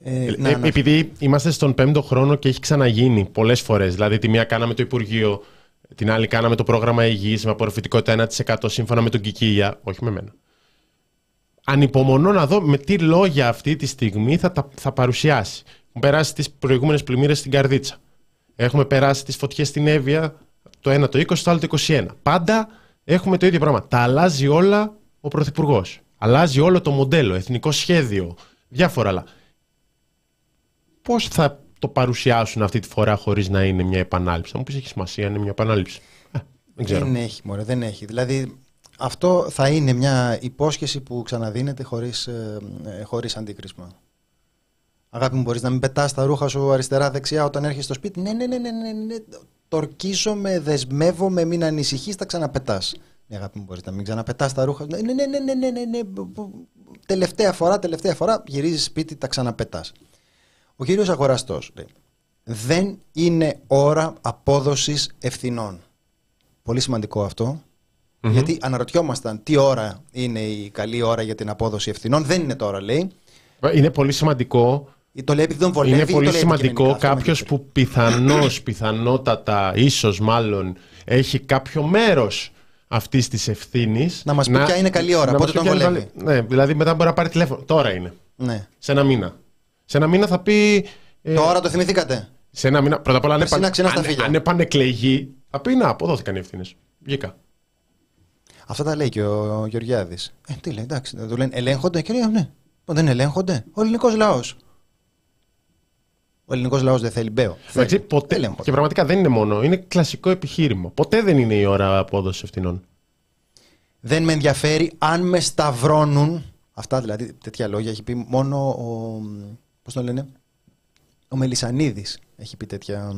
Ε, ε, να, ε, ναι. Επειδή είμαστε στον πέμπτο χρόνο και έχει ξαναγίνει πολλές φορές. Δηλαδή τη μία κάναμε το Υπουργείο, την άλλη κάναμε το πρόγραμμα υγιής με απορροφητικότητα ένα τοις εκατό σύμφωνα με τον Κικιλιά. Όχι με μένα. Ανυπομονώ να δω με τι λόγια αυτή τη στιγμή θα, τα, θα παρουσιάσει. Έχουμε περάσει τις προηγούμενες πλημμύρες στην Καρδίτσα. Έχουμε περάσει τις φωτιές στην Εύβοια, το ένα το είκοσι, το άλλο το είκοσι ένα. Πάντα έχουμε το ίδιο πράγμα. Τα αλλάζει όλα ο Πρωθυπουργός. Αλλάζει όλο το μοντέλο, εθνικό σχέδιο, διάφορα άλλα. Πώς θα το παρουσιάσουν αυτή τη φορά χωρίς να είναι μια επανάληψη? Θα μου πεις, έχει σημασία, είναι μια επανάληψη. Ε, δεν ξέρω. Δεν έχει, μωρέ, δεν έχει. Δηλαδή... Αυτό θα είναι μια υπόσχεση που ξαναδίνεται χωρίς, ε, χωρίς αντίκρισμα. Αγάπη μου, μπορείς να μην πετάς τα ρούχα σου αριστερά-δεξιά όταν έρχεσαι στο σπίτι? Ναι, ναι, ναι, ναι, ναι, ναι. Τορκίζομαι, δεσμεύομαι, μην ανησυχείς, τα ξαναπετάς. Ναι, αγάπη μου, μπορείς να μην ξαναπετάς τα ρούχα? Ναι, ναι, ναι, ναι, ναι, ναι, ναι. Τελευταία φορά, τελευταία φορά γυρίζεις σπίτι, τα ξαναπετάς. Ο κύριος αγοραστός λέει, δεν είναι ώρα απόδοσης ευθυνών. Πολύ σημαντικό αυτό. Mm-hmm. Γιατί αναρωτιόμασταν τι ώρα είναι η καλή ώρα για την απόδοση ευθυνών. Δεν είναι τώρα, λέει. Είναι πολύ σημαντικό. Το λέει επειδή τον βολεύει. Είναι πολύ σημαντικό κάποιος που πιθανώς, πιθανότατα, ίσως μάλλον, έχει κάποιο μέρος αυτής της ευθύνης. Να μας πει να... ποια είναι καλή ώρα, να πότε τον βολεύει. Ναι, δηλαδή μετά μπορεί να πάρει τηλέφωνο. Τώρα είναι. Ναι. Σε ένα μήνα. Σε ένα μήνα θα πει. Ε... Τώρα το θυμηθήκατε. Σε ένα μήνα. Πρώτα απ' όλα, αν, επαν... αν, αν επανεκλεγεί, θα πει να αποδόθηκαν οι ευθύνες. Βγήκα. Αυτά τα λέει και ο Γεωργιάδης. Ε, τι λέει, εντάξει, δεν του λένε ελέγχονται, κυρία, ναι. Δεν ελέγχονται. Ο ελληνικός λαός. Ο ελληνικός λαός δεν θέλει Μπέο. Εντάξει, ποτέ. Και πραγματικά δεν είναι μόνο. Είναι κλασικό επιχείρημα. Ποτέ δεν είναι η ώρα απόδοση ευθυνών. Δεν με ενδιαφέρει αν με σταυρώνουν. Αυτά δηλαδή, τέτοια λόγια έχει πει μόνο ο. Πώς το λένε, ο Μελισανίδης έχει πει τέτοια,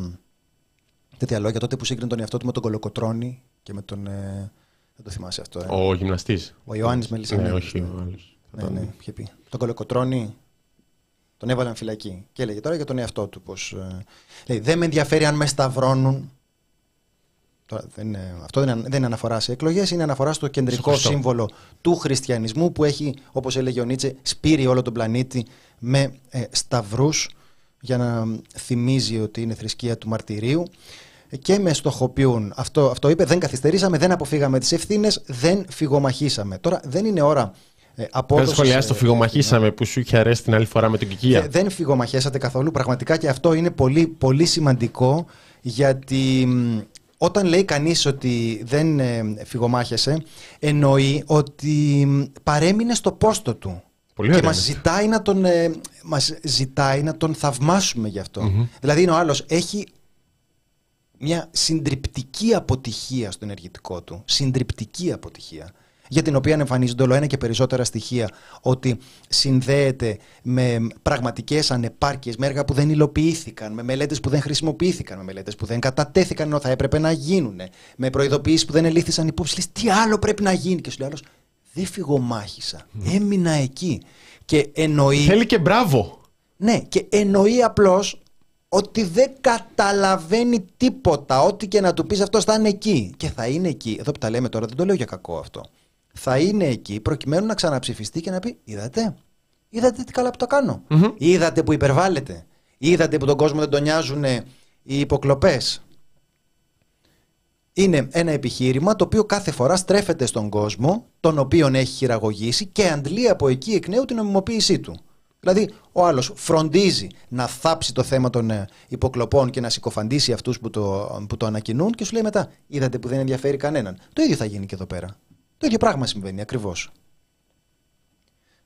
τέτοια λόγια τότε που σύγκρινε τον εαυτό του με τον Κολοκοτρώνη και με τον. Ε... Δεν το θυμάσαι αυτό. Ε. Ο γυμναστής. Ο Ιωάννης Μελισμένος. Ναι, όχι, ο άλλος. Ναι, ναι, είχε πει. Τον Κολοκοτρώνη τον έβαλαν φυλακή. Και έλεγε τώρα για τον εαυτό του πως. Ε, λέει, δεν με ενδιαφέρει αν με σταυρώνουν. Τώρα, δεν, αυτό δεν, δεν είναι αναφορά σε εκλογές, είναι αναφορά στο κεντρικό σύμβολο του χριστιανισμού που έχει, όπως έλεγε ο Νίτσε, σπείρει όλο τον πλανήτη με ε, σταυρούς για να θυμίζει ότι είναι θρησκεία του μαρτυρίου. Και με στοχοποιούν. Αυτό, αυτό είπε, δεν καθυστερήσαμε, δεν αποφύγαμε τις ευθύνες, δεν φυγομαχήσαμε. Τώρα δεν είναι ώρα ε, απόδοσης... Δεν σχολιάσεις το φυγομαχήσαμε ε, που σου είχε αρέσει την άλλη φορά με τον Κικίλια. Ε, δεν φυγομαχέσατε καθόλου πραγματικά και αυτό είναι πολύ, πολύ σημαντικό γιατί όταν λέει κανείς ότι δεν ε, φυγομάχεσαι εννοεί ότι παρέμεινε στο πόστο του. Πολύ ωραία. Και μας ζητάει, να τον, ε, μας ζητάει να τον θαυμάσουμε γι' αυτό. Mm-hmm. Δηλαδή είναι ο άλλος, έχει μια συντριπτική αποτυχία στο ενεργητικό του. Συντριπτική αποτυχία. Για την οποία εμφανίζονται όλο ένα και περισσότερα στοιχεία ότι συνδέεται με πραγματικές ανεπάρκειες, με έργα που δεν υλοποιήθηκαν, με μελέτες που δεν χρησιμοποιήθηκαν, με μελέτες που δεν κατατέθηκαν ενώ θα έπρεπε να γίνουν, με προειδοποιήσεις που δεν ελήφθησαν υπόψη. Τι άλλο πρέπει να γίνει, και σου λέει άλλος, δεν φυγομάχησα. Mm. Έμεινα εκεί. Και εννοεί. Θέλει και μπράβο. Ναι, και εννοεί απλώς ότι δεν καταλαβαίνει τίποτα. Ό,τι και να του πεις, αυτός θα είναι εκεί. Και θα είναι εκεί. Εδώ που τα λέμε τώρα, δεν το λέω για κακό αυτό. Θα είναι εκεί προκειμένου να ξαναψηφιστεί και να πει: είδατε, είδατε τι καλά που το κάνω. Mm-hmm. Είδατε που υπερβάλλεται. Είδατε που τον κόσμο δεν τον νοιάζουν οι υποκλοπές. Είναι ένα επιχείρημα το οποίο κάθε φορά στρέφεται στον κόσμο, τον οποίον έχει χειραγωγήσει, και αντλεί από εκεί εκ νέου την νομιμοποίησή του. Δηλαδή, ο άλλος φροντίζει να θάψει το θέμα των υποκλοπών και να συκοφαντήσει αυτούς που το, που το ανακοινούν, και σου λέει μετά: είδατε που δεν ενδιαφέρει κανέναν. Το ίδιο θα γίνει και εδώ πέρα. Το ίδιο πράγμα συμβαίνει ακριβώς.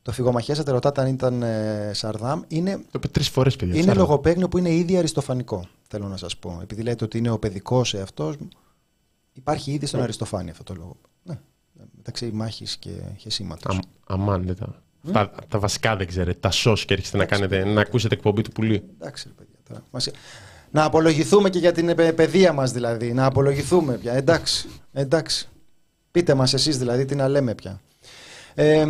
Το φυγομαχιάσατε, ρωτάτε αν ήταν ε, Σαρδάμ. Είναι, το είπε τρεις φορές, παιδιά. Είναι Σαρδάμ. Λογοπαίγνιο που είναι ήδη αριστοφανικό, θέλω να σας πω. Επειδή λέτε ότι είναι ο παιδικός εαυτός, υπάρχει ήδη στον ναι. Αριστοφάνη αυτό το λόγο. Ναι. Μεταξύ μάχης και χεσίματος. Α, αμάν, δεν τα... Mm. Τα, τα βασικά δεν ξέρετε. Τα σως και έρχεστε να, κάνετε, να ακούσετε εκπομπή του πουλί. Εντάξει, παιδιά. Τώρα. Να απολογηθούμε και για την παιδεία μας, δηλαδή. Να απολογηθούμε πια. Εντάξει. Εντάξει. Πείτε μας εσείς δηλαδή τι να λέμε πια. Ε,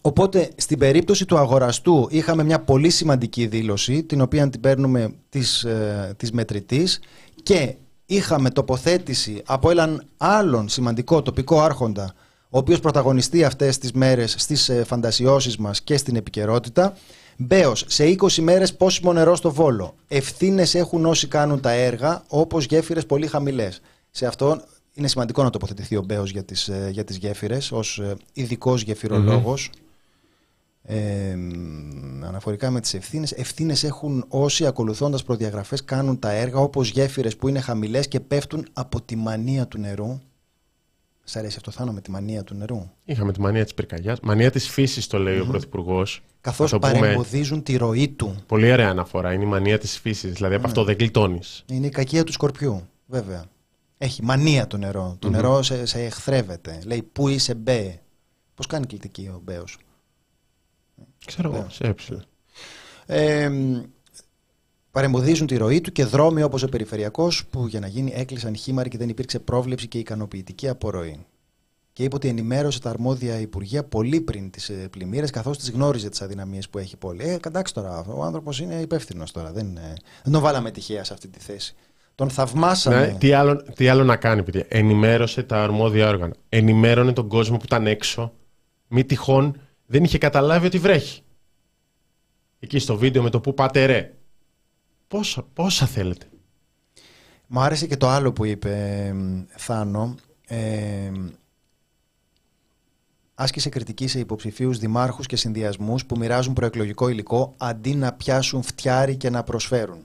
οπότε στην περίπτωση του αγοραστού είχαμε μια πολύ σημαντική δήλωση, την οποία την παίρνουμε της, ε, της μετρητής, και είχαμε τοποθέτηση από έναν άλλον σημαντικό τοπικό άρχοντα, ο οποίος πρωταγωνιστεί αυτές τις μέρες στις ε, φαντασιώσεις μας και στην επικαιρότητα. Μπέος, σε είκοσι μέρες πόσιμο νερό στο Βόλο. Ευθύνες έχουν όσοι κάνουν τα έργα, όπως γέφυρες πολύ χαμηλές. Σε αυτό... είναι σημαντικό να τοποθετηθεί ο Μπέος για τις, για τις γέφυρες, ως ειδικός γεφυρολόγος. Mm-hmm. Ε, αναφορικά με τις ευθύνες. Ευθύνες έχουν όσοι ακολουθώντας προδιαγραφές κάνουν τα έργα, όπως γέφυρες που είναι χαμηλές και πέφτουν από τη μανία του νερού. Σας αρέσει αυτό, Θάνο, με τη μανία του νερού? Είχαμε τη μανία της πυρκαγιάς. Μανία της φύσης το λέει mm-hmm. ο Πρωθυπουργός. Καθώς παρεμποδίζουν τη ροή του. Πολύ ωραία αναφορά. Είναι η μανία της φύσης. Δηλαδή από mm-hmm. αυτό δεν γλιτώνεις. Είναι η κακία του σκορπιού, βέβαια. Έχει μανία το νερό. Το mm-hmm. νερό σε, σε εχθρεύεται. Λέει, πού είσαι, Μπέ? Πώς κάνει κλητική ο Μπέος? Ξέρω εγώ, σε έψιλε. Ε, παρεμποδίζουν τη ροή του, και δρόμοι όπως ο περιφερειακός, που για να γίνει έκλεισαν χήμαροι και δεν υπήρξε πρόβλεψη και ικανοποιητική απορροή. Και είπε ότι ενημέρωσε τα αρμόδια υπουργεία πολύ πριν τις πλημμύρες, καθώς τις γνώριζε τις αδυναμίες που έχει η πόλη. Ε, κατάξει τώρα, ο άνθρωπος είναι υπεύθυνος τώρα. Δεν, δεν τον βάλαμε τυχαία σε αυτή τη θέση. Τον θαυμάσαμε. Ναι, τι, άλλο, τι άλλο να κάνει, παιδιά. Ενημέρωσε τα αρμόδια όργανα. Ενημέρωνε τον κόσμο που ήταν έξω. Μη τυχόν δεν είχε καταλάβει ότι βρέχει. Εκεί στο βίντεο με το που πάτε ρε. Πόσα, πόσα θέλετε. Μου άρεσε και το άλλο που είπε, Θάνο. Ε, άσκησε κριτική σε υποψηφίους δημάρχους και συνδυασμούς που μοιράζουν προεκλογικό υλικό αντί να πιάσουν φτιάρι και να προσφέρουν.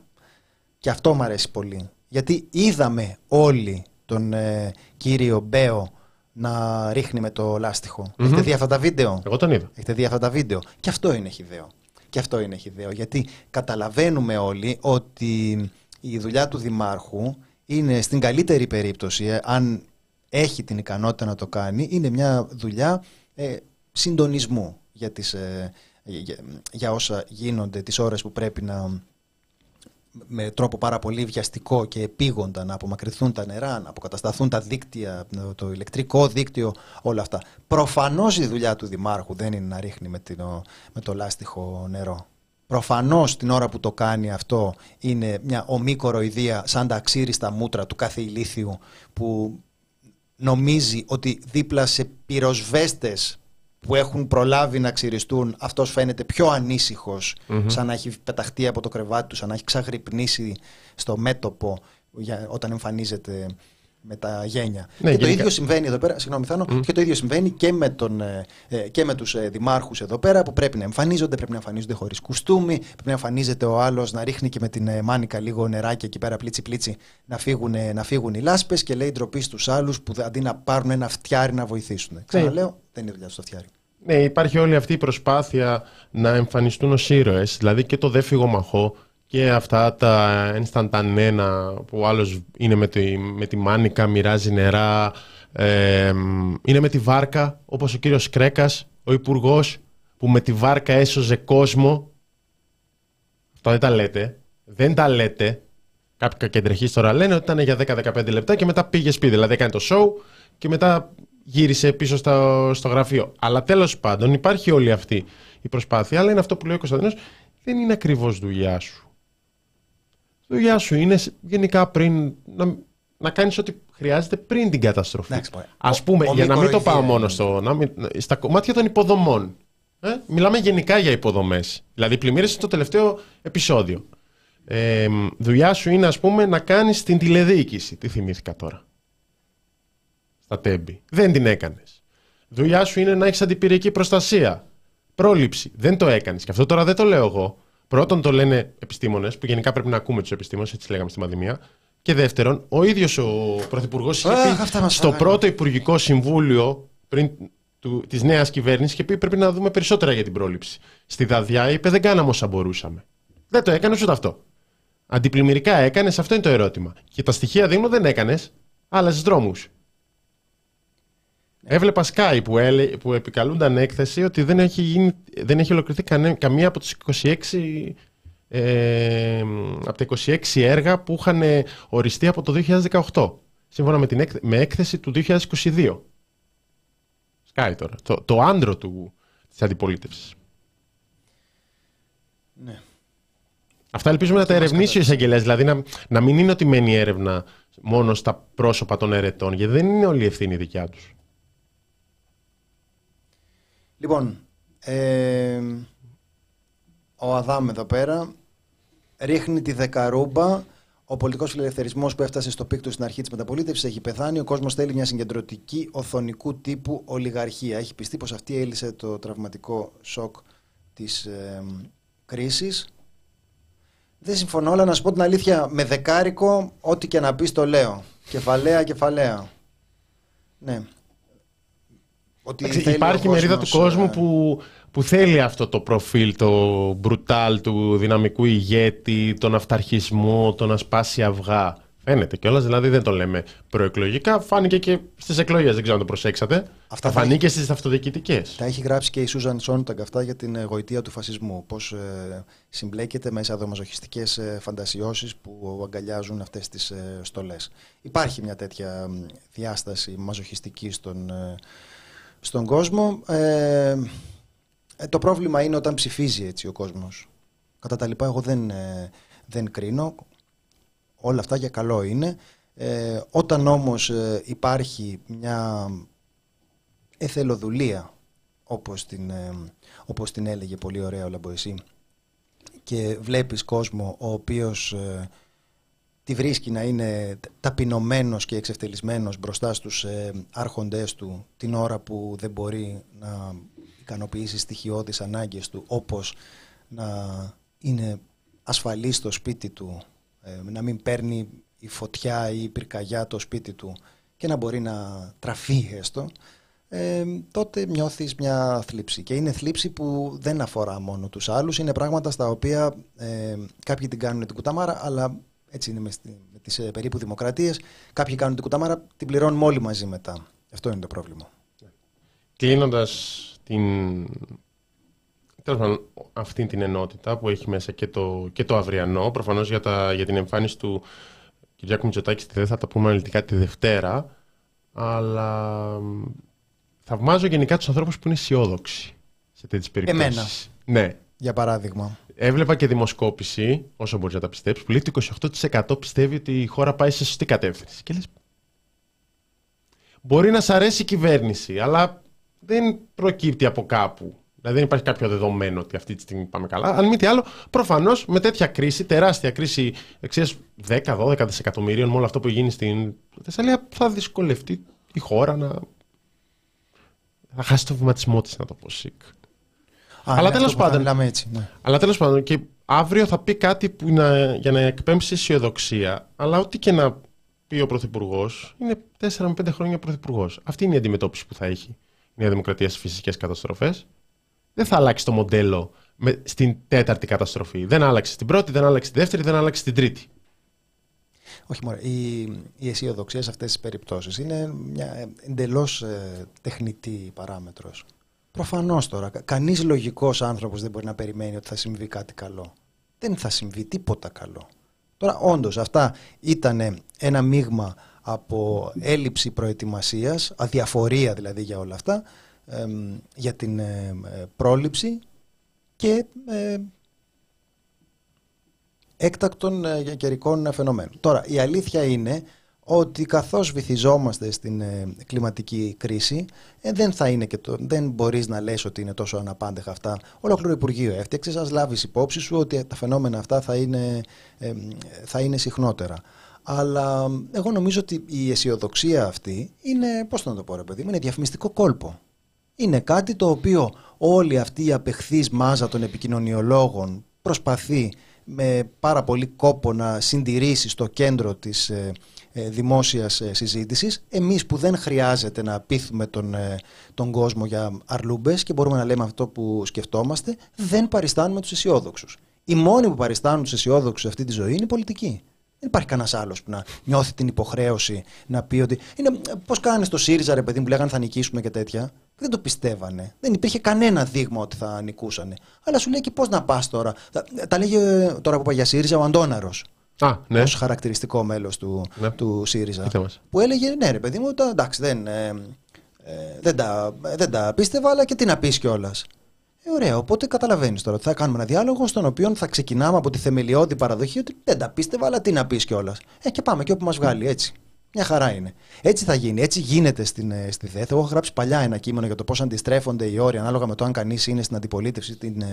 Και αυτό μου αρέσει πολύ. Γιατί είδαμε όλοι τον ε, κύριο Μπέο να ρίχνει με το λάστιχο. Mm-hmm. Έχετε δει αυτά τα βίντεο? Εγώ τον είδα. Έχετε δει αυτά τα βίντεο? Και αυτό είναι χυδαίο. Και αυτό είναι χυδαίο. Γιατί καταλαβαίνουμε όλοι ότι η δουλειά του δημάρχου είναι, στην καλύτερη περίπτωση, ε, αν έχει την ικανότητα να το κάνει, είναι μια δουλειά ε, συντονισμού για, τις, ε, για, για όσα γίνονται τις ώρες που πρέπει να... με τρόπο πάρα πολύ βιαστικό και επίγοντα να απομακρυνθούν τα νερά, να αποκατασταθούν τα δίκτυα, το ηλεκτρικό δίκτυο, όλα αυτά. Προφανώς η δουλειά του δημάρχου δεν είναι να ρίχνει με, την, με το λάστιχο νερό. Προφανώς την ώρα που το κάνει αυτό είναι μια ομή κοροϊδία, σαν τα αξίριστα μούτρα του κάθε ηλίθιου που νομίζει ότι δίπλα σε πυροσβέστες που έχουν προλάβει να ξυριστούν, αυτός φαίνεται πιο ανήσυχος, mm-hmm. σαν να έχει πεταχτεί από το κρεβάτι του, σαν να έχει ξαγρυπνήσει στο μέτωπο για, όταν εμφανίζεται με τα γένια. Ναι, και γενικά. Το ίδιο συμβαίνει εδώ πέρα, συγγνώμη Θάνο, mm. και το ίδιο συμβαίνει και με, τον, ε, και με τους ε, δημάρχους εδώ πέρα, που πρέπει να εμφανίζονται, πρέπει να εμφανίζονται χωρίς κουστούμι, πρέπει να εμφανίζεται ο άλλος να ρίχνει και με την ε, μάνικα λίγο νεράκι εκεί πέρα, πλίτσι πλίτσι, να φύγουν, ε, να φύγουν οι λάσπες, και λέει ντροπή στους άλλους που αντί να πάρουν ένα φτιάρι να βοηθήσουν. Ξαναλέω, yeah. δεν είναι δουλειά στο φτιάρι. Ναι, υπάρχει όλη αυτή η προσπάθεια να εμφανιστούν ως ήρωες, δηλαδή και το «Δε φυγομαχώ» και αυτά τα ενσταντανένα που ο άλλος είναι με τη, με τη μάνικα, μοιράζει νερά, ε, είναι με τη βάρκα, όπως ο κύριος Κρέκας, ο υπουργός που με τη βάρκα έσωζε κόσμο. Αυτά δεν τα λέτε, δεν τα λέτε. Κάποιοι κακεντρεχείς τώρα λένε ότι ήταν για δέκα με δεκαπέντε λεπτά και μετά πήγε σπίτι, δηλαδή έκανε το show και μετά γύρισε πίσω στο, στο γραφείο. Αλλά τέλος πάντων υπάρχει όλη αυτή η προσπάθεια, αλλά είναι αυτό που λέει ο Κωνσταντίνος, δεν είναι ακριβώς δουλειά σου. Δουλειά σου είναι γενικά πριν να, να κάνεις ό,τι χρειάζεται πριν την καταστροφή. Next, Ας πούμε, ο, για ο να μην το πάω μόνο στο, να μην, στα κομμάτια των υποδομών. Ε? Μιλάμε γενικά για υποδομές. Δηλαδή πλημμύρισε το τελευταίο επεισόδιο. Ε, δουλειά σου είναι, ας πούμε, να κάνεις την τηλεδιοίκηση. Τι θυμήθηκα τώρα. Στα Τέμπη. Δεν την έκανες. Δουλειά σου είναι να έχεις αντιπυριακή προστασία. Πρόληψη. Δεν το έκανες. Και αυτό τώρα δεν το λέω εγώ. Πρώτον, το λένε επιστήμονες, που γενικά πρέπει να ακούμε τους επιστήμονες, έτσι λέγαμε στη πανδημία. Και δεύτερον, ο ίδιος ο Πρωθυπουργός είχε πει στο πρώτο Υπουργικό Συμβούλιο της νέας κυβέρνησης, είχε πει πρέπει να δούμε περισσότερα για την πρόληψη. Στη Δαδιά είπε δεν κάναμε όσα μπορούσαμε. Δεν το έκανες ούτε αυτό. Αντιπλημμυρικά έκανες, αυτό είναι το ερώτημα. Και τα στοιχεία δείχνουν δεν έκανες, άλλαζες δρόμους. Έβλεπα Sky που, έλε, που επικαλούνταν έκθεση ότι δεν έχει, γίνει, δεν έχει ολοκληρωθεί κανέ, καμία από, τις είκοσι έξι, ε, από τα είκοσι έξι έργα που είχαν οριστεί από το δύο χιλιάδες δεκαοκτώ. Σύμφωνα με, την, με έκθεση του δύο χιλιάδες είκοσι δύο. Sky τώρα. Το, το άντρο του, της αντιπολίτευσης. Ναι. Αυτά ελπίζουμε να τα ερευνήσει ο εισαγγελέας. Δηλαδή να, να μην είναι ότι μένει έρευνα μόνο στα πρόσωπα των ερετών. Γιατί δεν είναι όλη η ευθύνη δικιά τους. Λοιπόν, ε, ο Αδάμ εδώ πέρα ρίχνει τη δεκαρούμπα. Ο πολιτικός φιλελευθερισμός που έφτασε στο πίκ του στην αρχή της μεταπολίτευσης έχει πεθάνει. Ο κόσμος θέλει μια συγκεντρωτική οθονικού τύπου ολιγαρχία. Έχει πιστεί πως αυτή έλυσε το τραυματικό σοκ της ε, κρίσης. Δεν συμφωνώ, αλλά να σου πω την αλήθεια, με δεκάρικο ό,τι και να πεις το λέω. Κεφαλαία, κεφαλαία. Ναι. Ότι υπάρχει μερίδα του κόσμου που, που θέλει αυτό το προφίλ, το μπρουτάλ του δυναμικού ηγέτη, τον αυταρχισμό, το να σπάσει αυγά. Φαίνεται κιόλας, δηλαδή δεν το λέμε προεκλογικά. Φάνηκε και στις εκλογές, δεν ξέρω αν το προσέξατε. Αυτά θα φανεί και στις αυτοδιοικητικές. Τα έχει γράψει και η Σούζαν Σόνταγκ αυτά για την γοητεία του φασισμού. Πώς ε, συμπλέκεται μέσα δομαζοχιστικές ε, φαντασιώσεις που αγκαλιάζουν αυτές τις ε, στολές. Υπάρχει μια τέτοια διάσταση μαζοχιστική στον. Ε, Στον κόσμο, ε, το πρόβλημα είναι όταν ψηφίζει έτσι ο κόσμος. Κατά τα λοιπά, εγώ δεν, ε, δεν κρίνω. Όλα αυτά για καλό είναι. Ε, όταν όμως ε, υπάρχει μια εθελοδουλία, όπως την, ε, όπως την έλεγε πολύ ωραία ο Λαμποεσί, και βλέπεις κόσμο ο οποίος ε, τη βρίσκει να είναι ταπεινωμένος και εξευτελισμένος μπροστά στους ε, άρχοντές του την ώρα που δεν μπορεί να ικανοποιήσει στοιχειώδεις ανάγκες του, όπως να είναι ασφαλής στο σπίτι του, ε, να μην παίρνει η φωτιά ή η πυρκαγιά το σπίτι του και να μπορεί να τραφεί έστω, ε, τότε νιώθεις μια θλίψη. Και είναι θλίψη που δεν αφορά μόνο τους άλλους, είναι πράγματα στα οποία ε, κάποιοι την κάνουν την κουταμάρα, αλλά... Έτσι είναι με τις περίπου δημοκρατίες. Κάποιοι κάνουν την κουταμάρα, την πληρώνουμε όλοι μαζί μετά. Αυτό είναι το πρόβλημα. Κλείνοντας την... αυτή την ενότητα που έχει μέσα και το, και το αυριανό, προφανώς για, τα... για την εμφάνιση του Κυριάκου Μητσοτάκη στη ΔΕΘ θα τα πούμε αναλυτικά τη Δευτέρα, αλλά θαυμάζω γενικά τους ανθρώπους που είναι αισιόδοξοι σε τέτοιες περιπτώσεις. Εμένα. Ναι. Για παράδειγμα. Έβλεπα και δημοσκόπηση, όσο μπορείς να τα πιστέψεις, που λέει ότι είκοσι οκτώ τοις εκατό πιστεύει ότι η χώρα πάει σε σωστή κατεύθυνση. Και λες, μπορεί να σ' αρέσει η κυβέρνηση, αλλά δεν προκύπτει από κάπου. Δηλαδή δεν υπάρχει κάποιο δεδομένο ότι αυτή τη στιγμή πάμε καλά. Αν μη τι άλλο, προφανώς με τέτοια κρίση, τεράστια κρίση εξαίας δέκα δώδεκα δισεκατομμυρίων, με όλο αυτό που γίνει στην Θεσσαλία, θα δυσκολευτεί η χώρα να, να χάσει το βηματισμό της, να το πω σικ. Α, αλλά, ναι, τέλος πάντων, έτσι, ναι. αλλά τέλος πάντων και αύριο θα πει κάτι που να, για να εκπέμψει αισιοδοξία, αλλά ό,τι και να πει ο Πρωθυπουργός είναι τέσσερα με πέντε χρόνια Πρωθυπουργός. Αυτή είναι η αντιμετώπιση που θα έχει. Νέα Δημοκρατία στις φυσικές καταστροφές. Δεν θα αλλάξει το μοντέλο με, στην τέταρτη καταστροφή. Δεν άλλαξε την πρώτη, δεν άλλαξε τη δεύτερη, δεν άλλαξε την τρίτη. Όχι μόνο. Οι, οι αισιοδοξίες σε αυτές τις περιπτώσεις είναι μια εντελώς ε, τεχνητή παράμετρος. Προφανώς τώρα. Κανείς λογικός άνθρωπος δεν μπορεί να περιμένει ότι θα συμβεί κάτι καλό. Δεν θα συμβεί τίποτα καλό. Τώρα, όντως, αυτά ήταν ένα μείγμα από έλλειψη προετοιμασίας, αδιαφορία δηλαδή για όλα αυτά, ε, για την ε, πρόληψη και ε, έκτακτων ε, καιρικών φαινομένων. Τώρα, η αλήθεια είναι ότι καθώς βυθιζόμαστε στην ε, κλιματική κρίση, ε, δεν θα είναι και το, δεν μπορείς να λες ότι είναι τόσο αναπάντεχα αυτά. Ολόκληρο Υπουργείο έφτιαξες, ας λάβεις υπόψη σου ότι τα φαινόμενα αυτά θα είναι, ε, θα είναι συχνότερα. Αλλά εγώ νομίζω ότι η αισιοδοξία αυτή είναι, πώς να το πω ρε παιδί μου, είναι διαφημιστικό κόλπο. Είναι κάτι το οποίο όλη αυτή η απεχθής μάζα των επικοινωνιολόγων προσπαθεί με πάρα πολύ κόπο να συντηρήσει στο κέντρο της ε, ε, δημόσιας ε, συζήτησης. Εμείς που δεν χρειάζεται να πείθουμε τον, ε, τον κόσμο για αρλούμπες και μπορούμε να λέμε αυτό που σκεφτόμαστε, δεν παριστάνουμε τους αισιόδοξους. Οι μόνοι που παριστάνουν τους αισιόδοξους σε αυτή τη ζωή είναι οι πολιτικοί. Δεν υπάρχει κανένας άλλος που να νιώθει την υποχρέωση να πει ότι. Είναι, πώς κάνεις το ΣΥΡΙΖΑ, ρε παιδί μου, που λέγανε θα νικήσουμε και τέτοια. Δεν το πιστεύανε. Δεν υπήρχε κανένα δείγμα ότι θα νικούσανε. Αλλά σου λέει και πώς να πας τώρα. Τα, τα λέγει τώρα που είπα για ΣΥΡΙΖΑ ο Αντώναρος. Α, ναι. Ως χαρακτηριστικό μέλος του, ναι. του ΣΥΡΙΖΑ. Που έλεγε, ναι, ρε παιδί μου, τα, εντάξει, δεν, ε, ε, δεν, τα, δεν τα πίστευα, αλλά και τι να πεις κιόλας. Ε, ωραία, οπότε καταλαβαίνεις τώρα ότι θα κάνουμε ένα διάλογο στον οποίο θα ξεκινάμε από τη θεμελιώδη παραδοχή ότι δεν τα πίστευα, αλλά τι να πεις κιόλας. Ε, και πάμε και όπου μας βγάλει, έτσι. Μια χαρά είναι. Έτσι θα γίνει, έτσι γίνεται στην, στη ΔΕΘ. Εγώ έχω γράψει παλιά ένα κείμενο για το πώς αντιστρέφονται οι όροι ανάλογα με το αν κανείς είναι στην αντιπολίτευση την,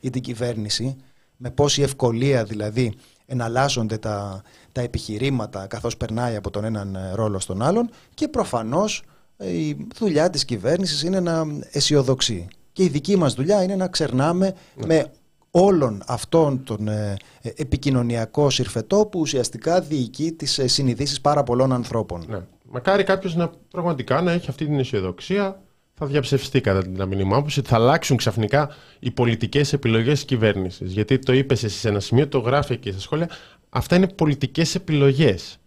ή την κυβέρνηση. Με πόση ευκολία δηλαδή εναλλάσσονται τα, τα επιχειρήματα καθώς περνάει από τον έναν ρόλο στον άλλον. Και προφανώς η δουλειά της κυβέρνησης είναι να αισιοδοξεί. Και η δική μας δουλειά είναι να ξερνάμε ναι. με όλον αυτόν τον ε, επικοινωνιακό συρφετό που ουσιαστικά διοικεί τις ε, συνειδήσεις πάρα πολλών ανθρώπων. Ναι. Μακάρι κάποιος να, πραγματικά να έχει αυτή την αισιοδοξία, θα διαψευστεί κατά την αμήνυμά μου, ότι θα αλλάξουν ξαφνικά οι πολιτικές επιλογές της κυβέρνησης. Γιατί το είπες εσύ σε ένα σημείο, το γράφει και στα σχόλια, αυτά είναι πολιτικές επιλογές.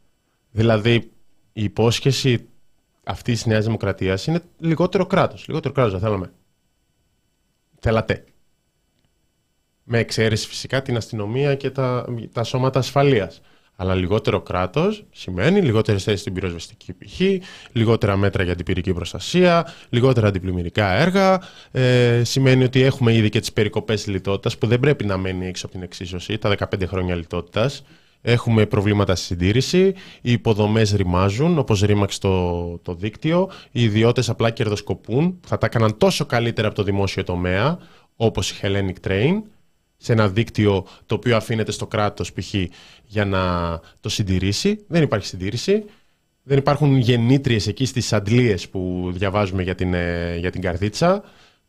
Δηλαδή η υπόσχεση αυτή της Νέας Δημοκρατίας είναι λιγότερο κράτος. Λιγότερο κράτος θα θέλαμε. Θέλατε. Με εξαίρεση φυσικά την αστυνομία και τα, τα σώματα ασφαλείας. Αλλά λιγότερο κράτος σημαίνει λιγότερες θέσεις στην πυροσβεστική π.χ., λιγότερα μέτρα για την πυρική προστασία, λιγότερα αντιπλημμυρικά έργα. Ε, σημαίνει ότι έχουμε ήδη και τις περικοπές λιτότητας που δεν πρέπει να μένει έξω από την εξίσωση, τα δεκαπέντε χρόνια λιτότητας. Έχουμε προβλήματα στη συντήρηση, οι υποδομές ρημάζουν, όπως ρήμαξε το, το δίκτυο, οι ιδιώτες απλά κερδοσκοπούν, θα τα έκαναν τόσο καλύτερα από το δημόσιο τομέα, όπως η Hellenic Train, σε ένα δίκτυο το οποίο αφήνεται στο κράτος π.χ. για να το συντηρήσει. Δεν υπάρχει συντήρηση, δεν υπάρχουν γεννήτριες εκεί στις αντλίες που διαβάζουμε για την, για την καρδίτσα.